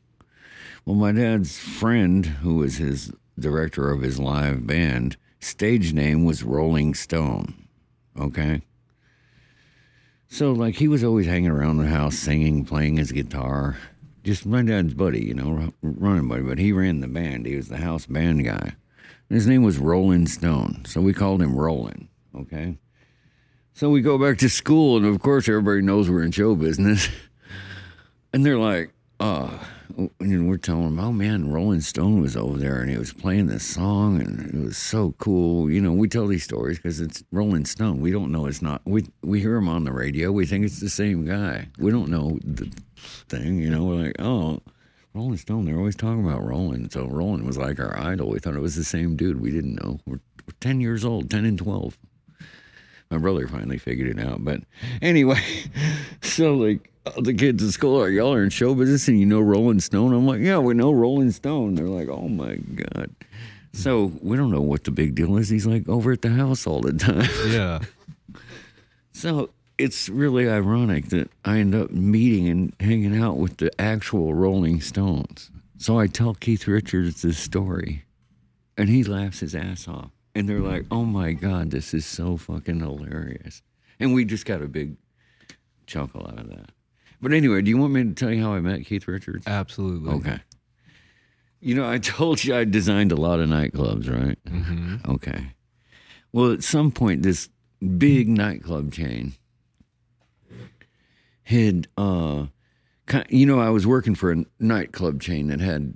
Well, my dad's friend, who was his director of his live band, stage name was Rolling Stone, okay? So, he was always hanging around the house singing, playing his guitar. Just my dad's buddy, running buddy, but he ran the band. He was the house band guy. His name was Roland Stone, so we called him Roland, okay? So we go back to school, and of course everybody knows we're in show business. And they're like, and we're telling them, oh, man, Roland Stone was over there, and he was playing this song, and it was so cool. We tell these stories because it's Roland Stone. We don't know it's not. We hear him on the radio. We think it's the same guy. We don't know the thing, We're like, oh. Rolling Stone, they're always talking about Roland. So Roland was like our idol. We thought it was the same dude. We didn't know. We're 10 years old, 10 and 12. My brother finally figured it out. But anyway, so like all the kids at school are, y'all are in show business and you know Rolling Stone? I'm like, yeah, we know Rolling Stone. They're like, oh my God. So we don't know what the big deal is. He's like over at the house all the time. Yeah. So it's really ironic that I end up meeting and hanging out with the actual Rolling Stones. So I tell Keith Richards this story, and he laughs his ass off. And they're like, oh, my God, this is so fucking hilarious. And we just got a big chuckle out of that. But anyway, do you want me to tell you how I met Keith Richards? Absolutely. Okay. You know, I told you I designed a lot of nightclubs, right? Mm-hmm. Okay. Well, at some point, this big nightclub chain had, you know, I was working for a nightclub chain that had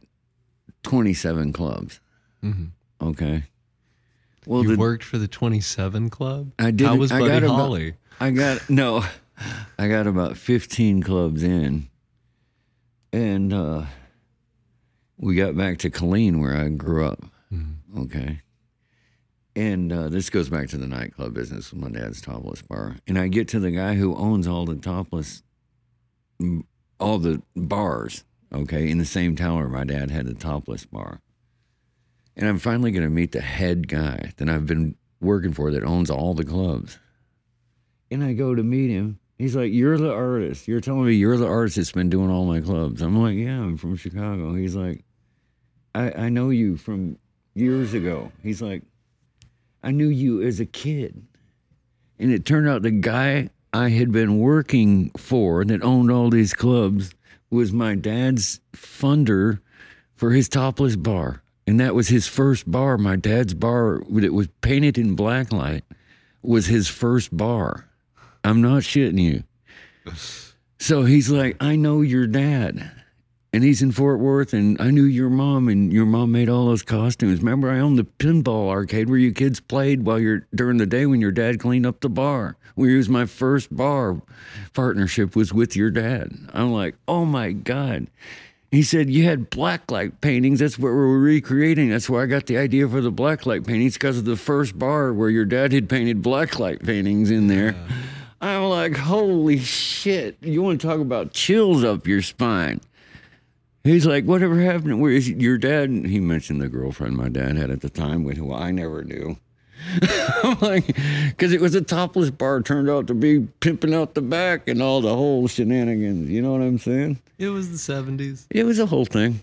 27 clubs. Mm-hmm. Okay. Well, you worked for the 27 Club? I did. How was Buddy Holly? I got about 15 clubs in. And we got back to Killeen where I grew up. Mm-hmm. Okay. And this goes back to the nightclub business with my dad's topless bar. And I get to the guy who owns all the bars, okay, in the same tower my dad had the topless bar. And I'm finally going to meet the head guy that I've been working for that owns all the clubs. And I go to meet him. He's like, you're the artist. You're telling me you're the artist that's been doing all my clubs. I'm like, yeah, I'm from Chicago. He's like, I know you from years ago. He's like, I knew you as a kid. And it turned out the guy I had been working for that owned all these clubs was my dad's funder for his topless bar. And that was his first bar. My dad's bar, that was painted in black light, was his first bar. I'm not shitting you. So he's like, I know your dad. And he's in Fort Worth, and I knew your mom, and your mom made all those costumes. Remember, I owned the pinball arcade where you kids played during the day when your dad cleaned up the bar. It was my first bar partnership was with your dad. I'm like, oh, my God. He said, you had blacklight paintings. That's what we were recreating. That's where I got the idea for the blacklight paintings, because of the first bar where your dad had painted blacklight paintings in there. Yeah. I'm like, holy shit. You want to talk about chills up your spine. He's like, whatever happened? Where is your dad? And he mentioned the girlfriend my dad had at the time, who I never knew. I'm like, because it was a topless bar, turned out to be pimping out the back and all the whole shenanigans. You know what I'm saying? It was the 70s. It was a whole thing.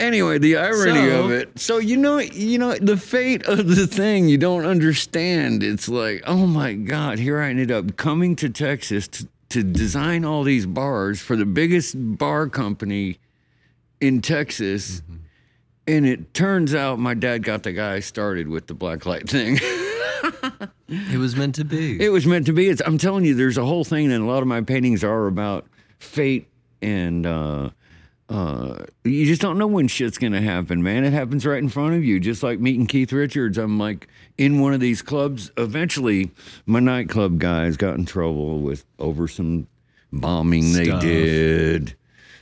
Anyway, the irony of it. So you know, the fate of the thing you don't understand. It's like, oh my God, here I ended up coming to Texas to design all these bars for the biggest bar company in Texas. Mm-hmm. And it turns out my dad got the guy started with the blacklight thing. It was meant to be. It was meant to be. I'm telling you, there's a whole thing, and a lot of my paintings are about fate, and you just don't know when shit's going to happen, man. It happens right in front of you, just like meeting Keith Richards. I'm like in one of these clubs. Eventually, my nightclub guys got in trouble over some bombing stuff. They did.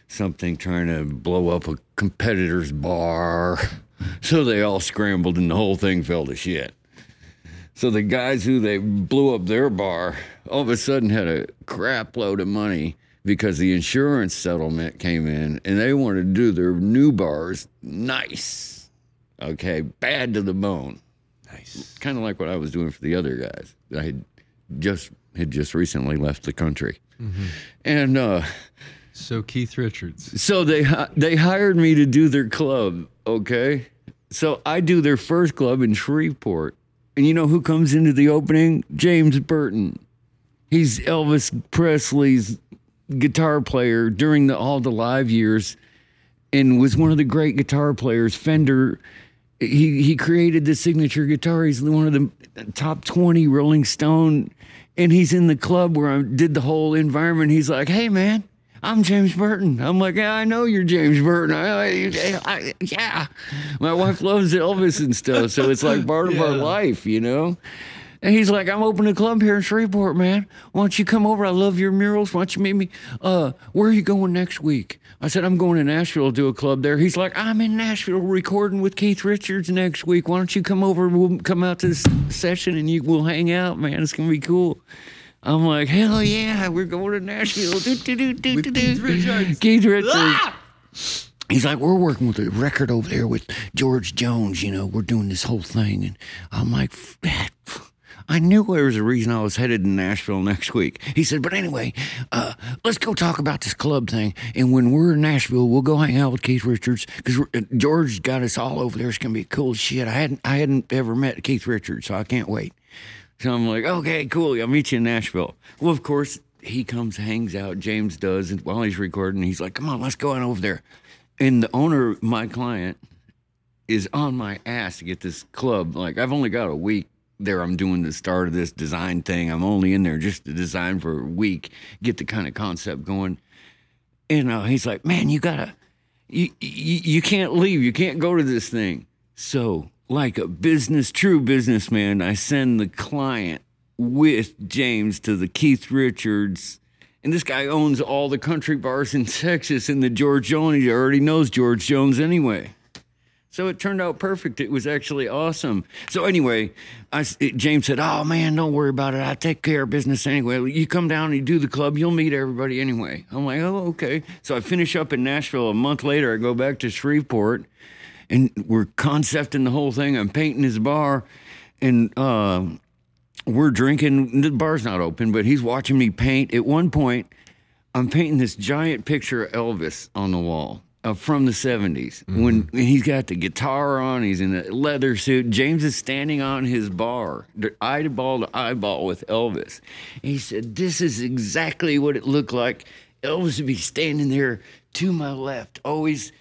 Something trying to blow up a competitor's bar. So they all scrambled and the whole thing fell to shit. So the guys who they blew up their bar all of a sudden had a crap load of money because the insurance settlement came in and they wanted to do their new bars nice. Okay, bad to the bone. Nice. Kind of like what I was doing for the other guys. I had just recently left the country. Mm-hmm. And, so Keith Richards. So they hired me to do their club, okay? So I do their first club in Shreveport. And you know who comes into the opening? James Burton. He's Elvis Presley's guitar player during all the live years and was one of the great guitar players. Fender, he created the signature guitar. He's one of the top 20 Rolling Stone. And he's in the club where I did the whole environment. He's like, hey, man. I'm James Burton. I'm like, yeah, I know you're James Burton. Yeah. My wife loves Elvis and stuff, so it's like part of our life, you know? And he's like, I'm opening a club here in Shreveport, man. Why don't you come over? I love your murals. Why don't you meet me? Where are you going next week? I said, I'm going to Nashville to do a club there. He's like, I'm in Nashville recording with Keith Richards next week. Why don't you come over? We'll come out to this session and we'll hang out, man. It's going to be cool. I'm like, hell yeah, we're going to Nashville. Keith Richards. Keith Richards. Ah! He's like, we're working with a record over there with George Jones, you know, we're doing this whole thing. And I'm like, I knew there was a reason I was headed to Nashville next week. He said, but anyway, let's go talk about this club thing. And when we're in Nashville, we'll go hang out with Keith Richards because George got us all over there. It's going to be cool shit. I hadn't ever met Keith Richards, so I can't wait. So I'm like, okay, cool. I'll meet you in Nashville. Well, of course, he comes, hangs out. James does. And while he's recording, he's like, come on, let's go on over there. And the owner, my client, is on my ass to get this club. Like, I've only got a week there. I'm doing the start of this design thing. I'm only in there just to design for a week, get the kind of concept going. And he's like, man, you can't leave. You can't go to this thing. So like a true businessman, I send the client with James to the Keith Richards. And this guy owns all the country bars in Texas and the George Jones. He already knows George Jones anyway. So it turned out perfect. It was actually awesome. So anyway, James said, oh, man, don't worry about it. I take care of business anyway. You come down and you do the club. You'll meet everybody anyway. I'm like, oh, okay. So I finish up in Nashville. A month later, I go back to Shreveport. And we're concepting the whole thing. I'm painting his bar. And we're drinking. The bar's not open, but he's watching me paint. At one point, I'm painting this giant picture of Elvis on the wall from the 70s. Mm-hmm. When he's got the guitar on, he's in a leather suit. James is standing on his bar, eyeball to eyeball with Elvis. And he said, this is exactly what it looked like. Elvis would be standing there to my left, always.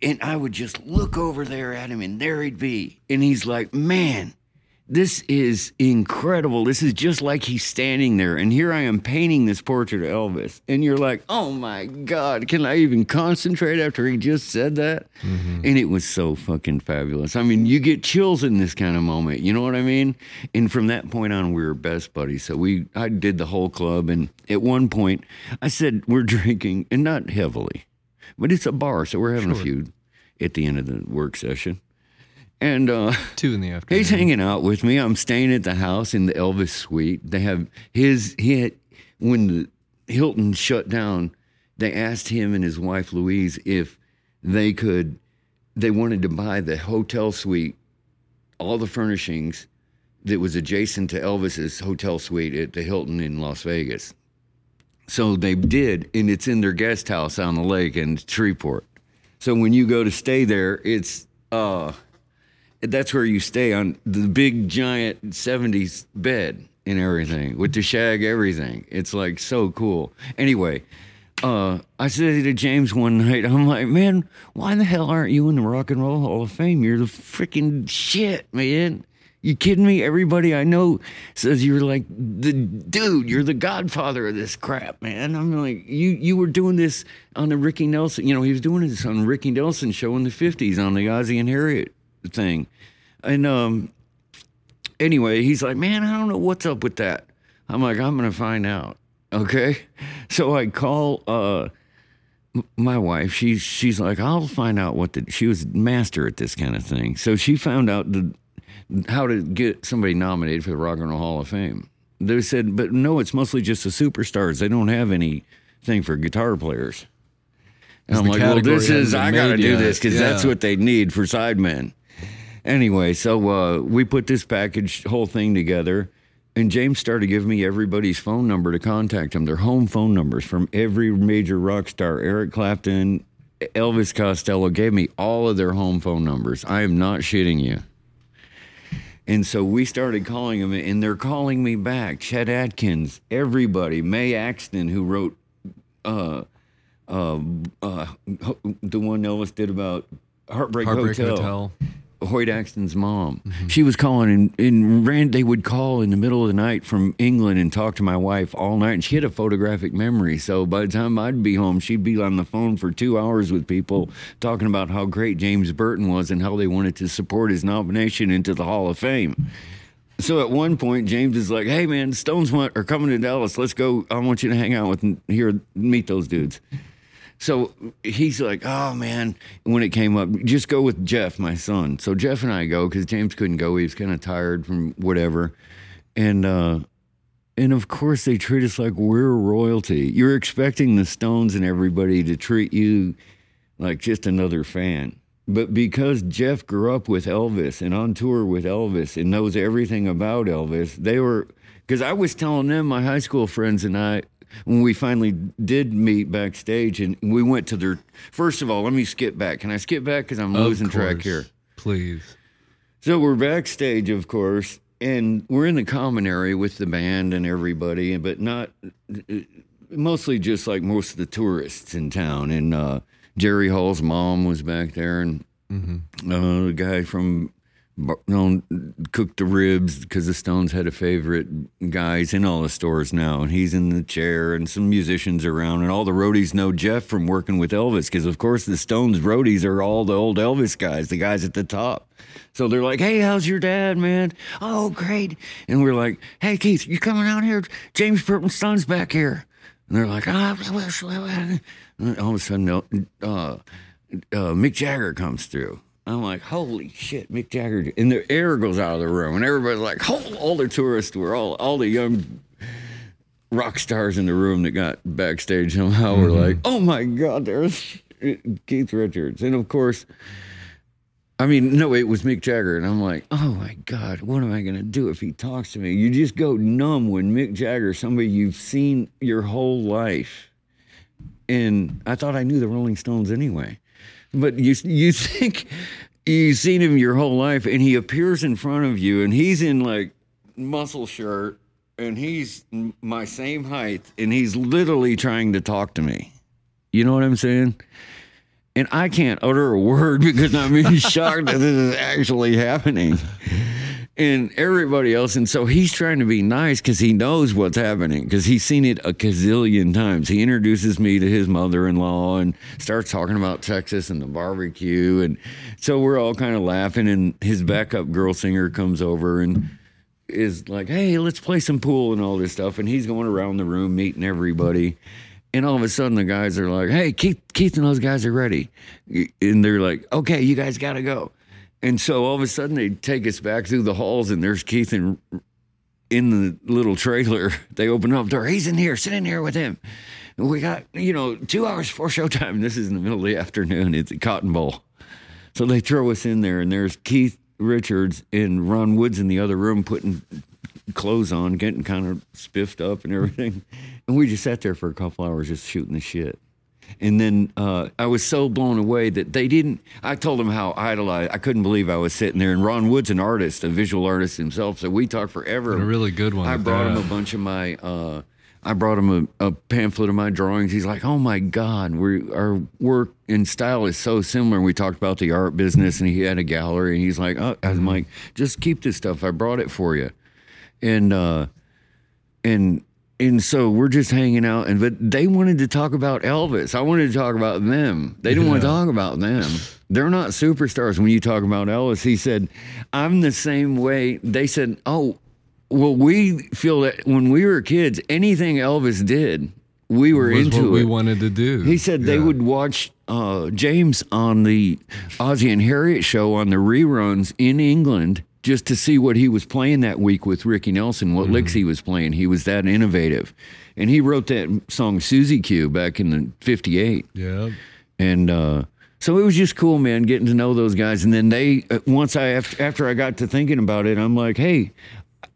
And I would just look over there at him, and there he'd be. And he's like, man, this is incredible. This is just like he's standing there. And here I am painting this portrait of Elvis. And you're like, oh, my God, can I even concentrate after he just said that? Mm-hmm. And it was so fucking fabulous. I mean, you get chills in this kind of moment. You know what I mean? And from that point on, we were best buddies. So I did the whole club. And at one point, I said, we're drinking, and not heavily. But it's a bar, so we're having a feud at the end of the work session. And 2 in the afternoon. He's hanging out with me. I'm staying at the house in the Elvis suite. They have when the Hilton shut down, they asked him and his wife Louise if they wanted to buy the hotel suite, all the furnishings that was adjacent to Elvis's hotel suite at the Hilton in Las Vegas. So they did, and it's in their guest house on the lake in Shreveport. So when you go to stay there, it's that's where you stay, on the big giant 70s bed and everything, with the shag, everything. It's like so cool. Anyway, I said to James one night, I'm like, man, why in the hell aren't you in the Rock and Roll Hall of Fame? You're the freaking shit, man. You kidding me? Everybody I know says you're like the dude. You're the godfather of this crap, man. I'm like, you were doing this on the Ricky Nelson. You know, he was doing this on Ricky Nelson show in the 50s on the Ozzie and Harriet thing. And anyway, he's like, man, I don't know what's up with that. I'm like, I'm going to find out. Okay. So I call my wife. She's like, I'll find out she was master at this kind of thing. So she found out how to get somebody nominated for the Rock and Roll Hall of Fame. They said, but no, it's mostly just the superstars. They don't have anything for guitar players. And I'm like, well, I got to do this because that's what they need for sidemen. Anyway, so we put this whole thing together, and James started giving me everybody's phone number to contact them, their home phone numbers from every major rock star. Eric Clapton, Elvis Costello gave me all of their home phone numbers. I am not shitting you. And so we started calling them, and they're calling me back. Chet Atkins, everybody, May Axton, who wrote the one Elvis did about Heartbreak Hotel. Hoyt Axton's mom. Mm-hmm. She was calling, and they would call in the middle of the night from England and talk to my wife all night. And she had a photographic memory, so by the time I'd be home, she'd be on the phone for 2 hours with people talking about how great James Burton was and how they wanted to support his nomination into the Hall of Fame. So at one point, James is like, hey, man, Stones are coming to Dallas. Let's go. I want you to hang out with here, meet those dudes. So he's like, oh, man. And when it came up, just go with Jeff, my son. So Jeff and I go because James couldn't go. He was kind of tired from whatever. And of course, they treat us like we're royalty. You're expecting the Stones and everybody to treat you like just another fan. But because Jeff grew up with Elvis and on tour with Elvis and knows everything about Elvis, they were, because I was telling them, my high school friends and I, when we finally did meet backstage and we went to their, first of all, let me skip back. Can I skip back? Because I'm losing track here. Please. So we're backstage, of course, and we're in the common area with the band and everybody, but not, mostly just like most of the tourists in town. And, Jerry Hall's mom was back there, and the guy from cooked the ribs because the Stones had a favorite guys in all the stores now, and he's in the chair, and some musicians around, and all the roadies know Jeff from working with Elvis because, of course, the Stones roadies are all the old Elvis guys, the guys at the top. So they're like, hey, how's your dad, man? Oh, great. And we're like, hey, Keith, you coming out here? James Burton's son's back here. And they're like, and all of a sudden, Mick Jagger comes through. I'm like, holy shit, Mick Jagger. And the air goes out of the room. And everybody's like, oh, all the tourists were all the young rock stars in the room that got backstage somehow were like, oh, my God, there's Keith Richards. And, of course, I mean, no, it was Mick Jagger. And I'm like, oh, my God, what am I going to do if he talks to me? You just go numb when Mick Jagger, somebody you've seen your whole life. And I thought I knew the Rolling Stones anyway. But you think you've seen him your whole life, and he appears in front of you, and he's in, like, muscle shirt, and he's my same height, and he's literally trying to talk to me. You know what I'm saying? And I can't utter a word because I'm in shock that this is actually happening. And everybody else. And so he's trying to be nice because he knows what's happening because he's seen it a gazillion times. He introduces me to his mother-in-law and starts talking about Texas and the barbecue. And so we're all kind of laughing. And his backup girl singer comes over and is like, hey, let's play some pool and all this stuff. And he's going around the room meeting everybody. And all of a sudden, the guys are like, hey, Keith and those guys are ready. And they're like, okay, you guys got to go. And so all of a sudden, they take us back through the halls, and there's Keith in the little trailer. They open up the door. He's in here. Sit in here with him. And we got, 2 hours before showtime. This is in the middle of the afternoon. It's a Cotton Bowl. So they throw us in there, and there's Keith Richards and Ron Woods in the other room putting clothes on, getting kind of spiffed up and everything. And we just sat there for a couple hours just shooting the shit. And then I was so blown away that they didn't, I told them how idolized, I couldn't believe I was sitting there. And Ron Wood's an artist, a visual artist himself, so we talked forever. And a really good one. I brought him a bunch of my, I brought him a pamphlet of my drawings. He's like, oh my God, our work and style is so similar. And we talked about the art business and he had a gallery. And he's like, oh. I'm like, just keep this stuff. I brought it for you. And so we're just hanging out, but they wanted to talk about Elvis. I wanted to talk about them. They didn't want to talk about them. They're not superstars when you talk about Elvis. He said, I'm the same way. They said, oh, well, we feel that when we were kids, anything Elvis did, we were into it. What we wanted to do. He said they would watch James on the Ozzie and Harriet show on the reruns in England just to see what he was playing that week with Ricky Nelson, what licks he was playing. He was that innovative. And he wrote that song Susie Q back in the 58. Yeah. And so it was just cool, man, getting to know those guys. And then they, once I, after I got to thinking about it, I'm like, hey,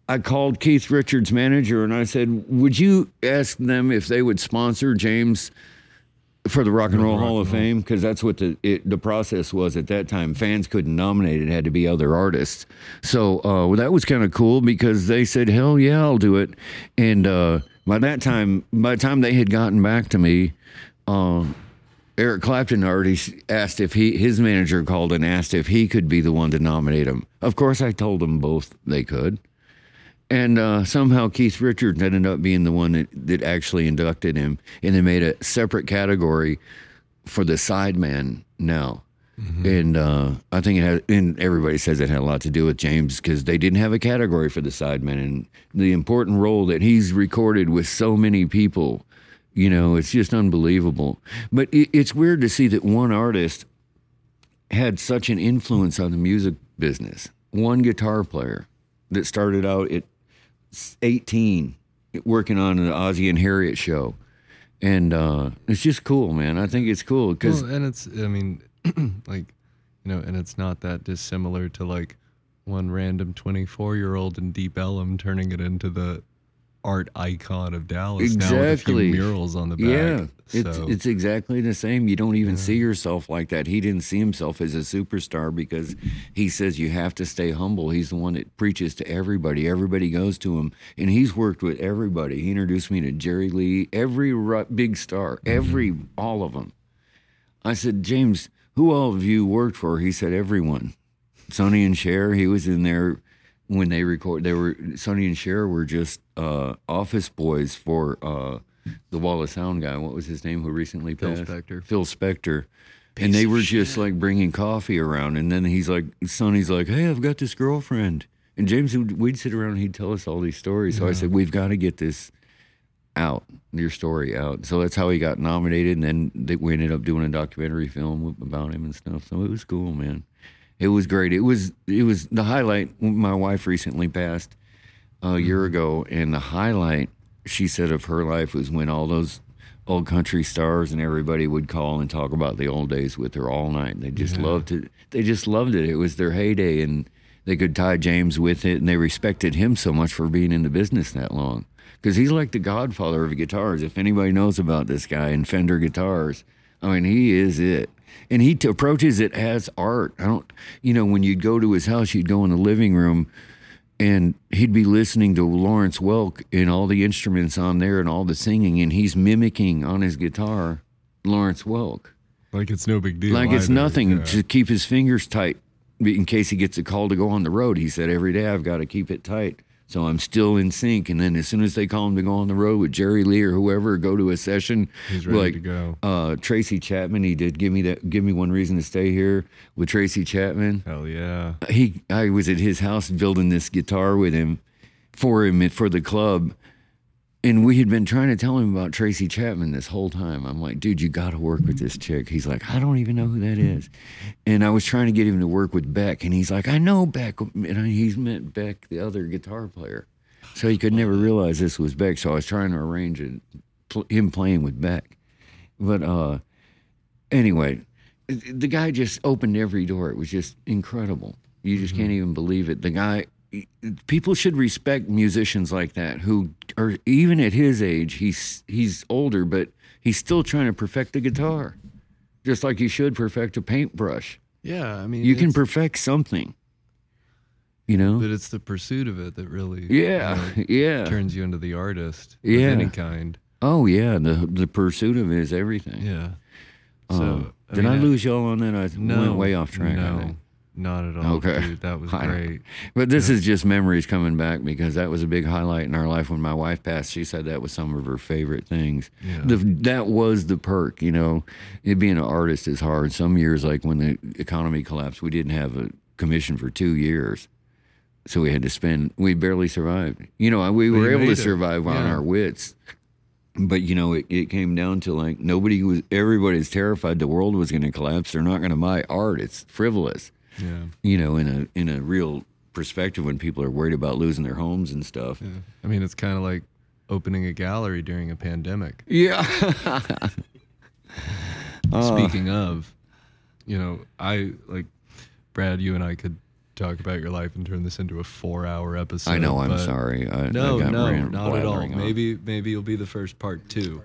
I called Keith Richards' manager and I said, would you ask them if they would sponsor James for the Rock and Roll Hall of Fame? Because that's what the process was at that time. Fans couldn't nominate it. It had to be other artists. So well, that was kind of cool because they said, hell yeah, I'll do it. And by the time they had gotten back to me, Eric Clapton already asked if his manager called and asked if he could be the one to nominate him. Of course, I told them both they could. And somehow Keith Richards ended up being the one that actually inducted him, and they made a separate category for the sideman now. Mm-hmm. And I think it had, and everybody says it had a lot to do with James because they didn't have a category for the sidemen and the important role that he's recorded with so many people. You know, it's just unbelievable. But it's weird to see that one artist had such an influence on the music business. One guitar player that started out at 18 working on an Ozzie and Harriet show. And it's just cool, man. I think it's cool. Cause, well, and it's, I mean... like, you know, and it's not that dissimilar to like one random 24-year-old in Deep Ellum turning it into the art icon of Dallas. Exactly. Now with a few murals on the back. Yeah, it's exactly the same. You don't even see yourself like that. He didn't see himself as a superstar because he says you have to stay humble. He's the one that preaches to everybody. Everybody goes to him, and he's worked with everybody. He introduced me to Jerry Lee, every big star, every all of them. I said, James, who all of you worked for? He said, everyone. Sonny and Cher, he was in there when they record. They were, Sonny and Cher were just office boys for the Wall of Sound guy. What was his name who recently passed? Phil Spector. And they were just like bringing coffee around. And then he's like, Sonny's like, hey, I've got this girlfriend. And James, we'd sit around and he'd tell us all these stories. So I said, we've got to get this out, your story out. So that's how he got nominated, and then we ended up doing a documentary film about him and stuff. So it was cool, man. It was great. It was the highlight. My wife recently passed a year ago, and the highlight, she said, of her life was when all those old country stars and everybody would call and talk about the old days with her all night. They just loved it. They just loved it. It was their heyday, and they could tie James with it, and they respected him so much for being in the business that long. Because he's like the godfather of guitars. If anybody knows about this guy and Fender guitars, I mean, he is it. And he approaches it as art. I don't, you know, when you'd go to his house, you'd go in the living room and he'd be listening to Lawrence Welk and all the instruments on there and all the singing, and he's mimicking on his guitar Lawrence Welk. Like it's no big deal. Like it's nothing to keep his fingers tight in case he gets a call to go on the road. He said, every day I've got to keep it tight. So I'm still in sync, and then as soon as they call him to go on the road with Jerry Lee or whoever, or go to a session, he's ready to go. Tracy Chapman, he did give me one reason to stay here with Tracy Chapman. Hell yeah! I was at his house building this guitar with him for the club, and we had been trying to tell him about Tracy Chapman this whole time. I'm like, dude, you got to work with this chick. He's like, I don't even know who that is. And I was trying to get him to work with Beck, and he's like, I know Beck. And he's met Beck, the other guitar player. So he could never realize this was Beck, so I was trying to arrange it, him playing with Beck. But anyway, the guy just opened every door. It was just incredible. You just can't even believe it. The guy... People should respect musicians like that who are, even at his age, he's older, but he's still trying to perfect the guitar, just like you should perfect a paintbrush. Yeah, I mean... You can perfect something, you know? But it's the pursuit of it that really... turns you into the artist of any kind. Oh, yeah, the pursuit of it is everything. Yeah. So, did I lose y'all on that? I went way off track, I think. Not at all. Okay. Dude, that was great. But this is just memories coming back because that was a big highlight in our life when my wife passed. She said that was some of her favorite things. Yeah. That was the perk, you know. Being an artist is hard. Some years, like when the economy collapsed, we didn't have a commission for 2 years. So we had to spend, we barely survived. You know, we were able to survive on our wits. But, you know, it came down to, like, everybody's terrified the world was going to collapse. They're not going to buy art. It's frivolous. Yeah, you know, in a real perspective, when people are worried about losing their homes and stuff. Yeah. I mean, it's kind of like opening a gallery during a pandemic. Yeah. Speaking of, you know, I like Brad. You and I could talk about your life and turn this into a 4-hour episode. I know. I'm sorry. Not at all. Maybe you'll be the first part 2,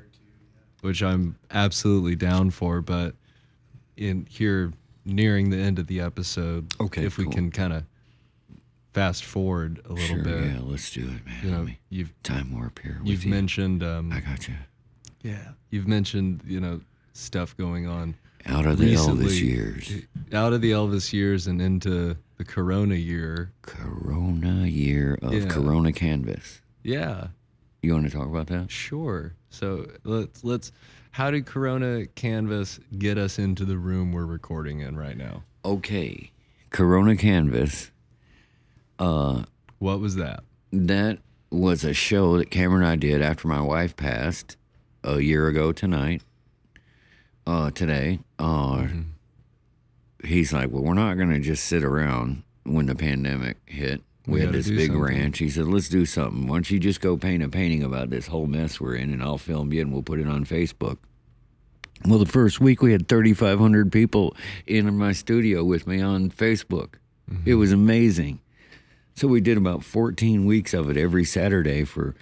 which I'm absolutely down for. But in here. Nearing the end of the episode, we can kind of fast forward a little bit. Yeah, let's do it, man. You know, you've time warp here. You've mentioned, I got you. Yeah, you've mentioned, you know, stuff going on out of the Elvis years, and into the Corona year of Corona Canvas. Yeah, you want to talk about that? Sure. So let's. How did Corona Canvas get us into the room we're recording in right now? Okay, Corona Canvas. What was that? That was a show that Cameron and I did after my wife passed a year ago tonight. Today. He's like, well, we're not going to just sit around when the pandemic hit. We had this big ranch. He said, let's do something. Why don't you just go paint a painting about this whole mess we're in, and I'll film you, and we'll put it on Facebook. Well, the first week we had 3,500 people in my studio with me on Facebook. Mm-hmm. It was amazing. So we did about 14 weeks of it every Saturday for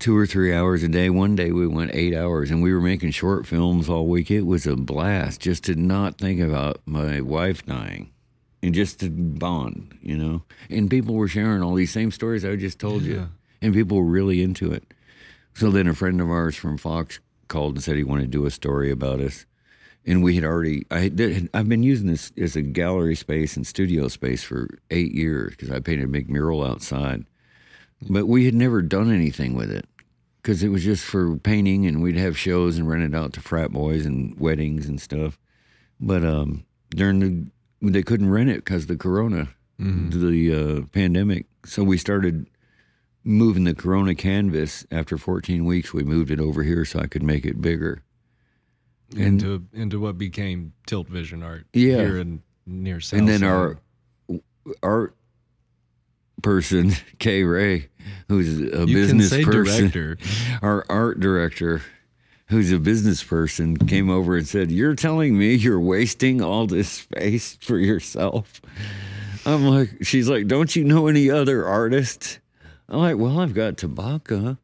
2 or 3 hours a day. One day we went 8 hours, and we were making short films all week. It was a blast just to not think about my wife dying. And just to bond, you know. And people were sharing all these same stories I just told you. And people were really into it. So then a friend of ours from Fox called and said he wanted to do a story about us. And we had already, I've been using this as a gallery space and studio space for 8 years because I painted a big mural outside. But we had never done anything with it because it was just for painting, and we'd have shows and rent it out to frat boys and weddings and stuff. But during the... They couldn't rent it because the corona, the pandemic. So we started moving the Corona Canvas. After 14 weeks, we moved it over here so I could make it bigger. And into what became Tilt Vision Art here in near South. And then our art person, Kay Ray, who's a business person. Director. Our art director, who's a business person, came over and said, you're telling me you're wasting all this space for yourself? I'm like, she's like, don't you know any other artists? I'm like, well, I've got Tabaka.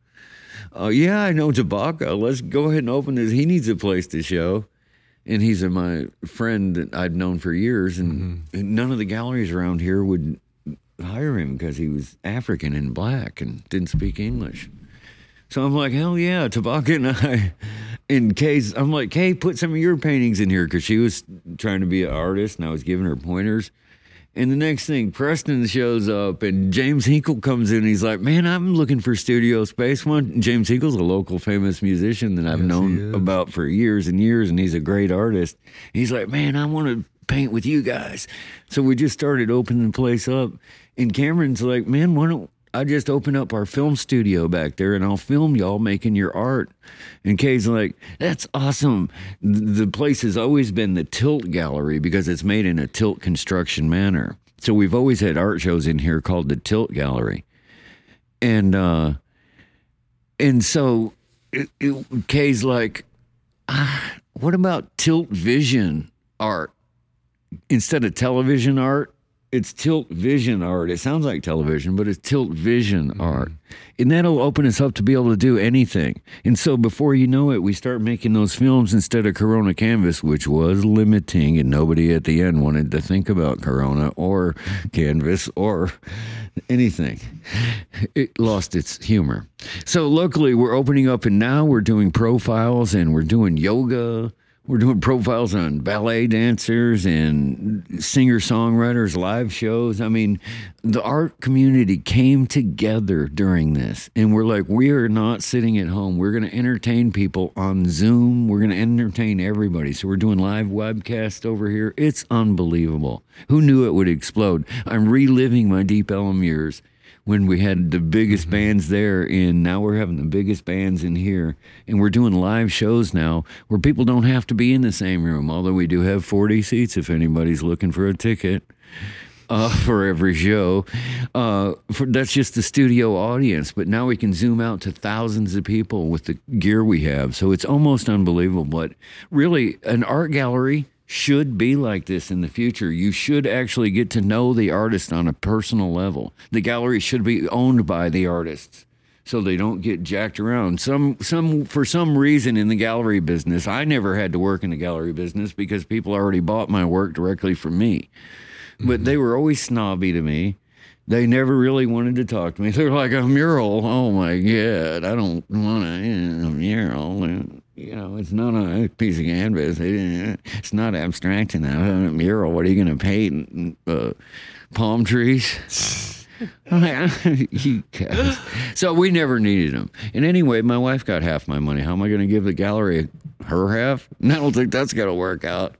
Oh, yeah, I know Tabaka. Let's go ahead and open this. He needs a place to show. And he's my friend that I'd known for years, and none of the galleries around here would hire him because he was African and black and didn't speak English. So I'm like, hell yeah, Tabaka and I, in case, I'm like, hey, put some of your paintings in here, because she was trying to be an artist, and I was giving her pointers. And the next thing, Preston shows up, and James Hinkle comes in, and he's like, man, I'm looking for studio space. One, James Hinkle's a local famous musician that I've known about for years and years, and he's a great artist. He's like, man, I want to paint with you guys. So we just started opening the place up, and Cameron's like, man, why don't I just open up our film studio back there, and I'll film y'all making your art. And Kay's like, that's awesome. The place has always been the Tilt Gallery because it's made in a tilt construction manner. So we've always had art shows in here called the Tilt Gallery. And so Kay's like, what about Tilt Vision Art? Instead of television art, it's Tilt Vision Art. It sounds like television, but it's Tilt Vision Art. And that'll open us up to be able to do anything. And so before you know it, we start making those films instead of Corona Canvas, which was limiting, and nobody at the end wanted to think about Corona or Canvas or anything. It lost its humor. So locally, we're opening up, and now we're doing profiles, and we're doing yoga. We're doing profiles on ballet dancers and singer-songwriters, live shows. I mean, the art community came together during this. And we're like, we are not sitting at home. We're going to entertain people on Zoom. We're going to entertain everybody. So we're doing live webcasts over here. It's unbelievable. Who knew it would explode? I'm reliving my Deep Ellum years when we had the biggest bands there, and now we're having the biggest bands in here. And we're doing live shows now where people don't have to be in the same room, although we do have 40 seats if anybody's looking for a ticket for every show. That's just the studio audience, but now we can zoom out to thousands of people with the gear we have. So it's almost unbelievable, but really an art gallery should be like this in the future. You should actually get to know the artist on a personal level. The gallery should be owned by the artists so they don't get jacked around. For some reason in the gallery business, I never had to work in the gallery business because people already bought my work directly from me. But they were always snobby to me. They never really wanted to talk to me. They're like, a mural. Oh, my God. I don't want a mural. You know, it's not a piece of canvas. It's not abstract enough. A mural, what are you going to paint? Palm trees? You guys. So we never needed them. And anyway, my wife got half my money. How am I going to give the gallery her half? And I don't think that's going to work out.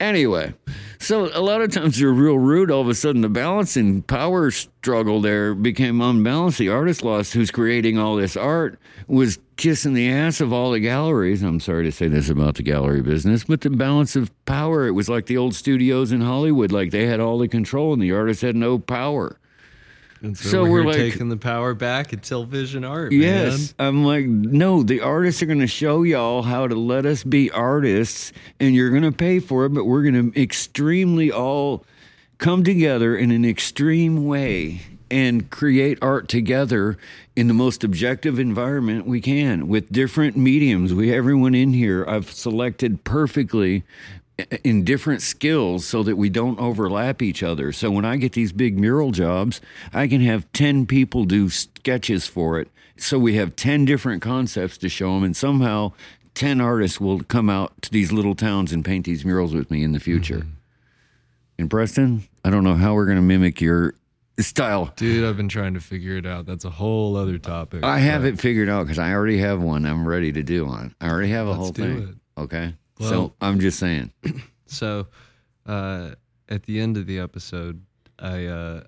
Anyway, so a lot of times you're real rude. All of a sudden, the balance and power struggle there became unbalanced. The artist lost, who's creating all this art, was kissing the ass of all the galleries. I'm sorry to say this about the gallery business, but the balance of power, it was like the old studios in Hollywood. Like they had all the control and the artists had no power. And so we're like, taking the power back at television art. Yes. Man. I'm like, no, the artists are going to show y'all how to let us be artists, and you're going to pay for it, but we're going to extremely all come together in an extreme way and create art together in the most objective environment we can with different mediums. Everyone in here I've selected perfectly in different skills so that we don't overlap each other. So when I get these big mural jobs, I can have 10 people do sketches for it. So we have 10 different concepts to show them, and somehow 10 artists will come out to these little towns and paint these murals with me in the future. Mm-hmm. And Preston, I don't know how we're going to mimic your style. Dude, I've been trying to figure it out. That's a whole other topic. I have it figured out because I already have one I'm ready to do on. I already have a whole thing. It. Okay. Well, so I'm just saying. So at the end of the episode, I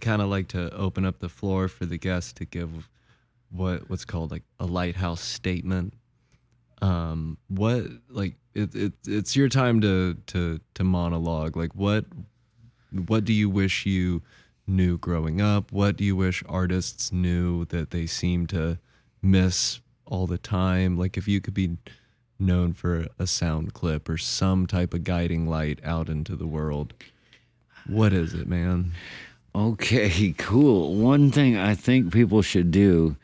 kind of like to open up the floor for the guests to give what's called like a lighthouse statement. What like it's your time to monologue. Like what do you wish you knew growing up? What do you wish artists knew that they seem to miss all the time? Like if you could be known for a sound clip or some type of guiding light out into the world, what is it, man? Okay, cool. One thing I think people should do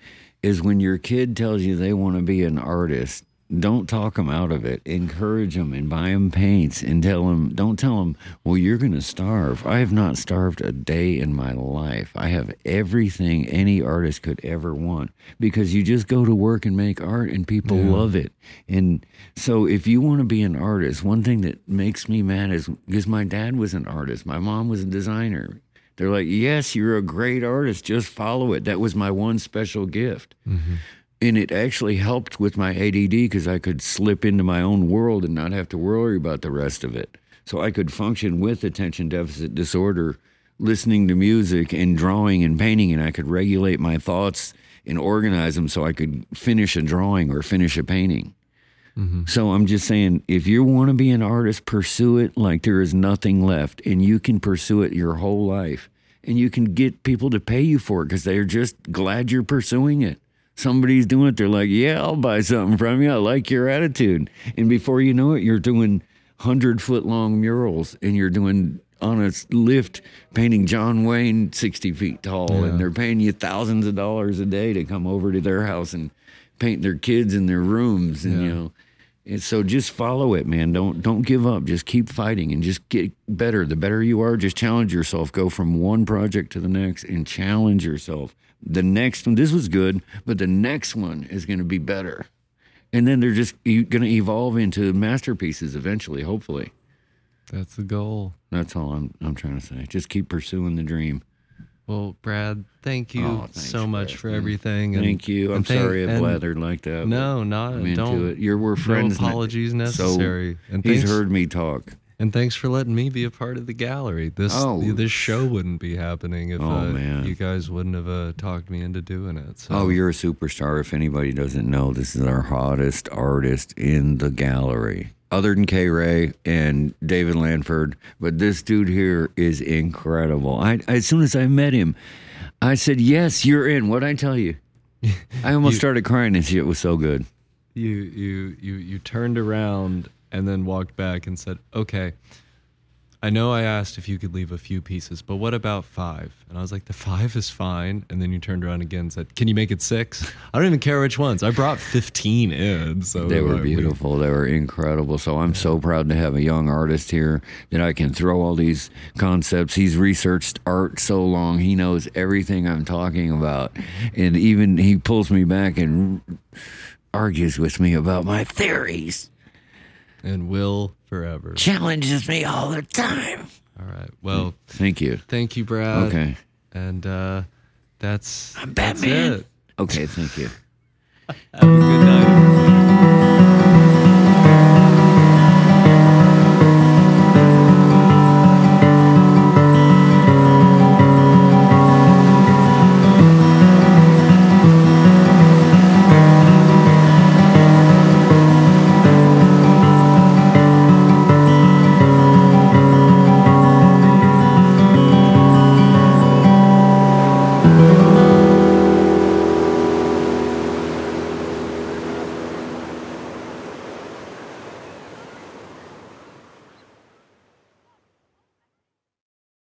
is when your kid tells you they want to be an artist, don't talk them out of it. Encourage them and buy them paints and don't tell them, well, you're going to starve. I have not starved a day in my life. I have everything any artist could ever want because you just go to work and make art and people love it. And so if you want to be an artist, one thing that makes me mad is because my dad was an artist. My mom was a designer. They're like, yes, you're a great artist. Just follow it. That was my one special gift. Mm-hmm. And it actually helped with my ADD because I could slip into my own world and not have to worry about the rest of it. So I could function with attention deficit disorder, listening to music and drawing and painting, and I could regulate my thoughts and organize them so I could finish a drawing or finish a painting. Mm-hmm. So I'm just saying, if you want to be an artist, pursue it like there is nothing left, and you can pursue it your whole life. And you can get people to pay you for it because they're just glad you're pursuing it. Somebody's doing it. They're like, yeah, I'll buy something from you. I like your attitude. And before you know it, you're doing 100-foot-long murals, and you're doing on a lift painting John Wayne 60 feet tall, and they're paying you thousands of dollars a day to come over to their house and paint their kids in their rooms. And you know, and so just follow it, man. Don't give up. Just keep fighting and just get better. The better you are, just challenge yourself. Go from one project to the next and challenge yourself. The next one, this was good, but the next one is going to be better. And then they're just going to evolve into masterpieces eventually, hopefully. That's the goal. That's all I'm trying to say. Just keep pursuing the dream. Well, Brad, thank you so much for everything. And, thank you. I'm sorry I blathered like that. No, not I'm don't. Into it. We're friends. No apologies necessary. So and he's heard me talk. And thanks for letting me be a part of the gallery. This show wouldn't be happening if you guys wouldn't have talked me into doing it. So. Oh, you're a superstar. If anybody doesn't know, this is our hottest artist in the gallery, other than Kay Ray and David Lanford. But this dude here is incredible. As soon as I met him, I said, yes, you're in. What'd I tell you? I almost started crying and shit was so good. You turned around and then walked back and said, okay, I know I asked if you could leave a few pieces, but what about 5? And I was like, the 5 is fine. And then you turned around again and said, can you make it 6? I don't even care which ones. I brought 15 in. So they were beautiful. They were incredible. So I'm so proud to have a young artist here that I can throw all these concepts. He's researched art so long. He knows everything I'm talking about. And even he pulls me back and argues with me about my theories. And will forever. Challenges me all the time. All right. Well, thank you. Thank you, Brad. Okay. And that's it. Okay, thank you. Have a good night.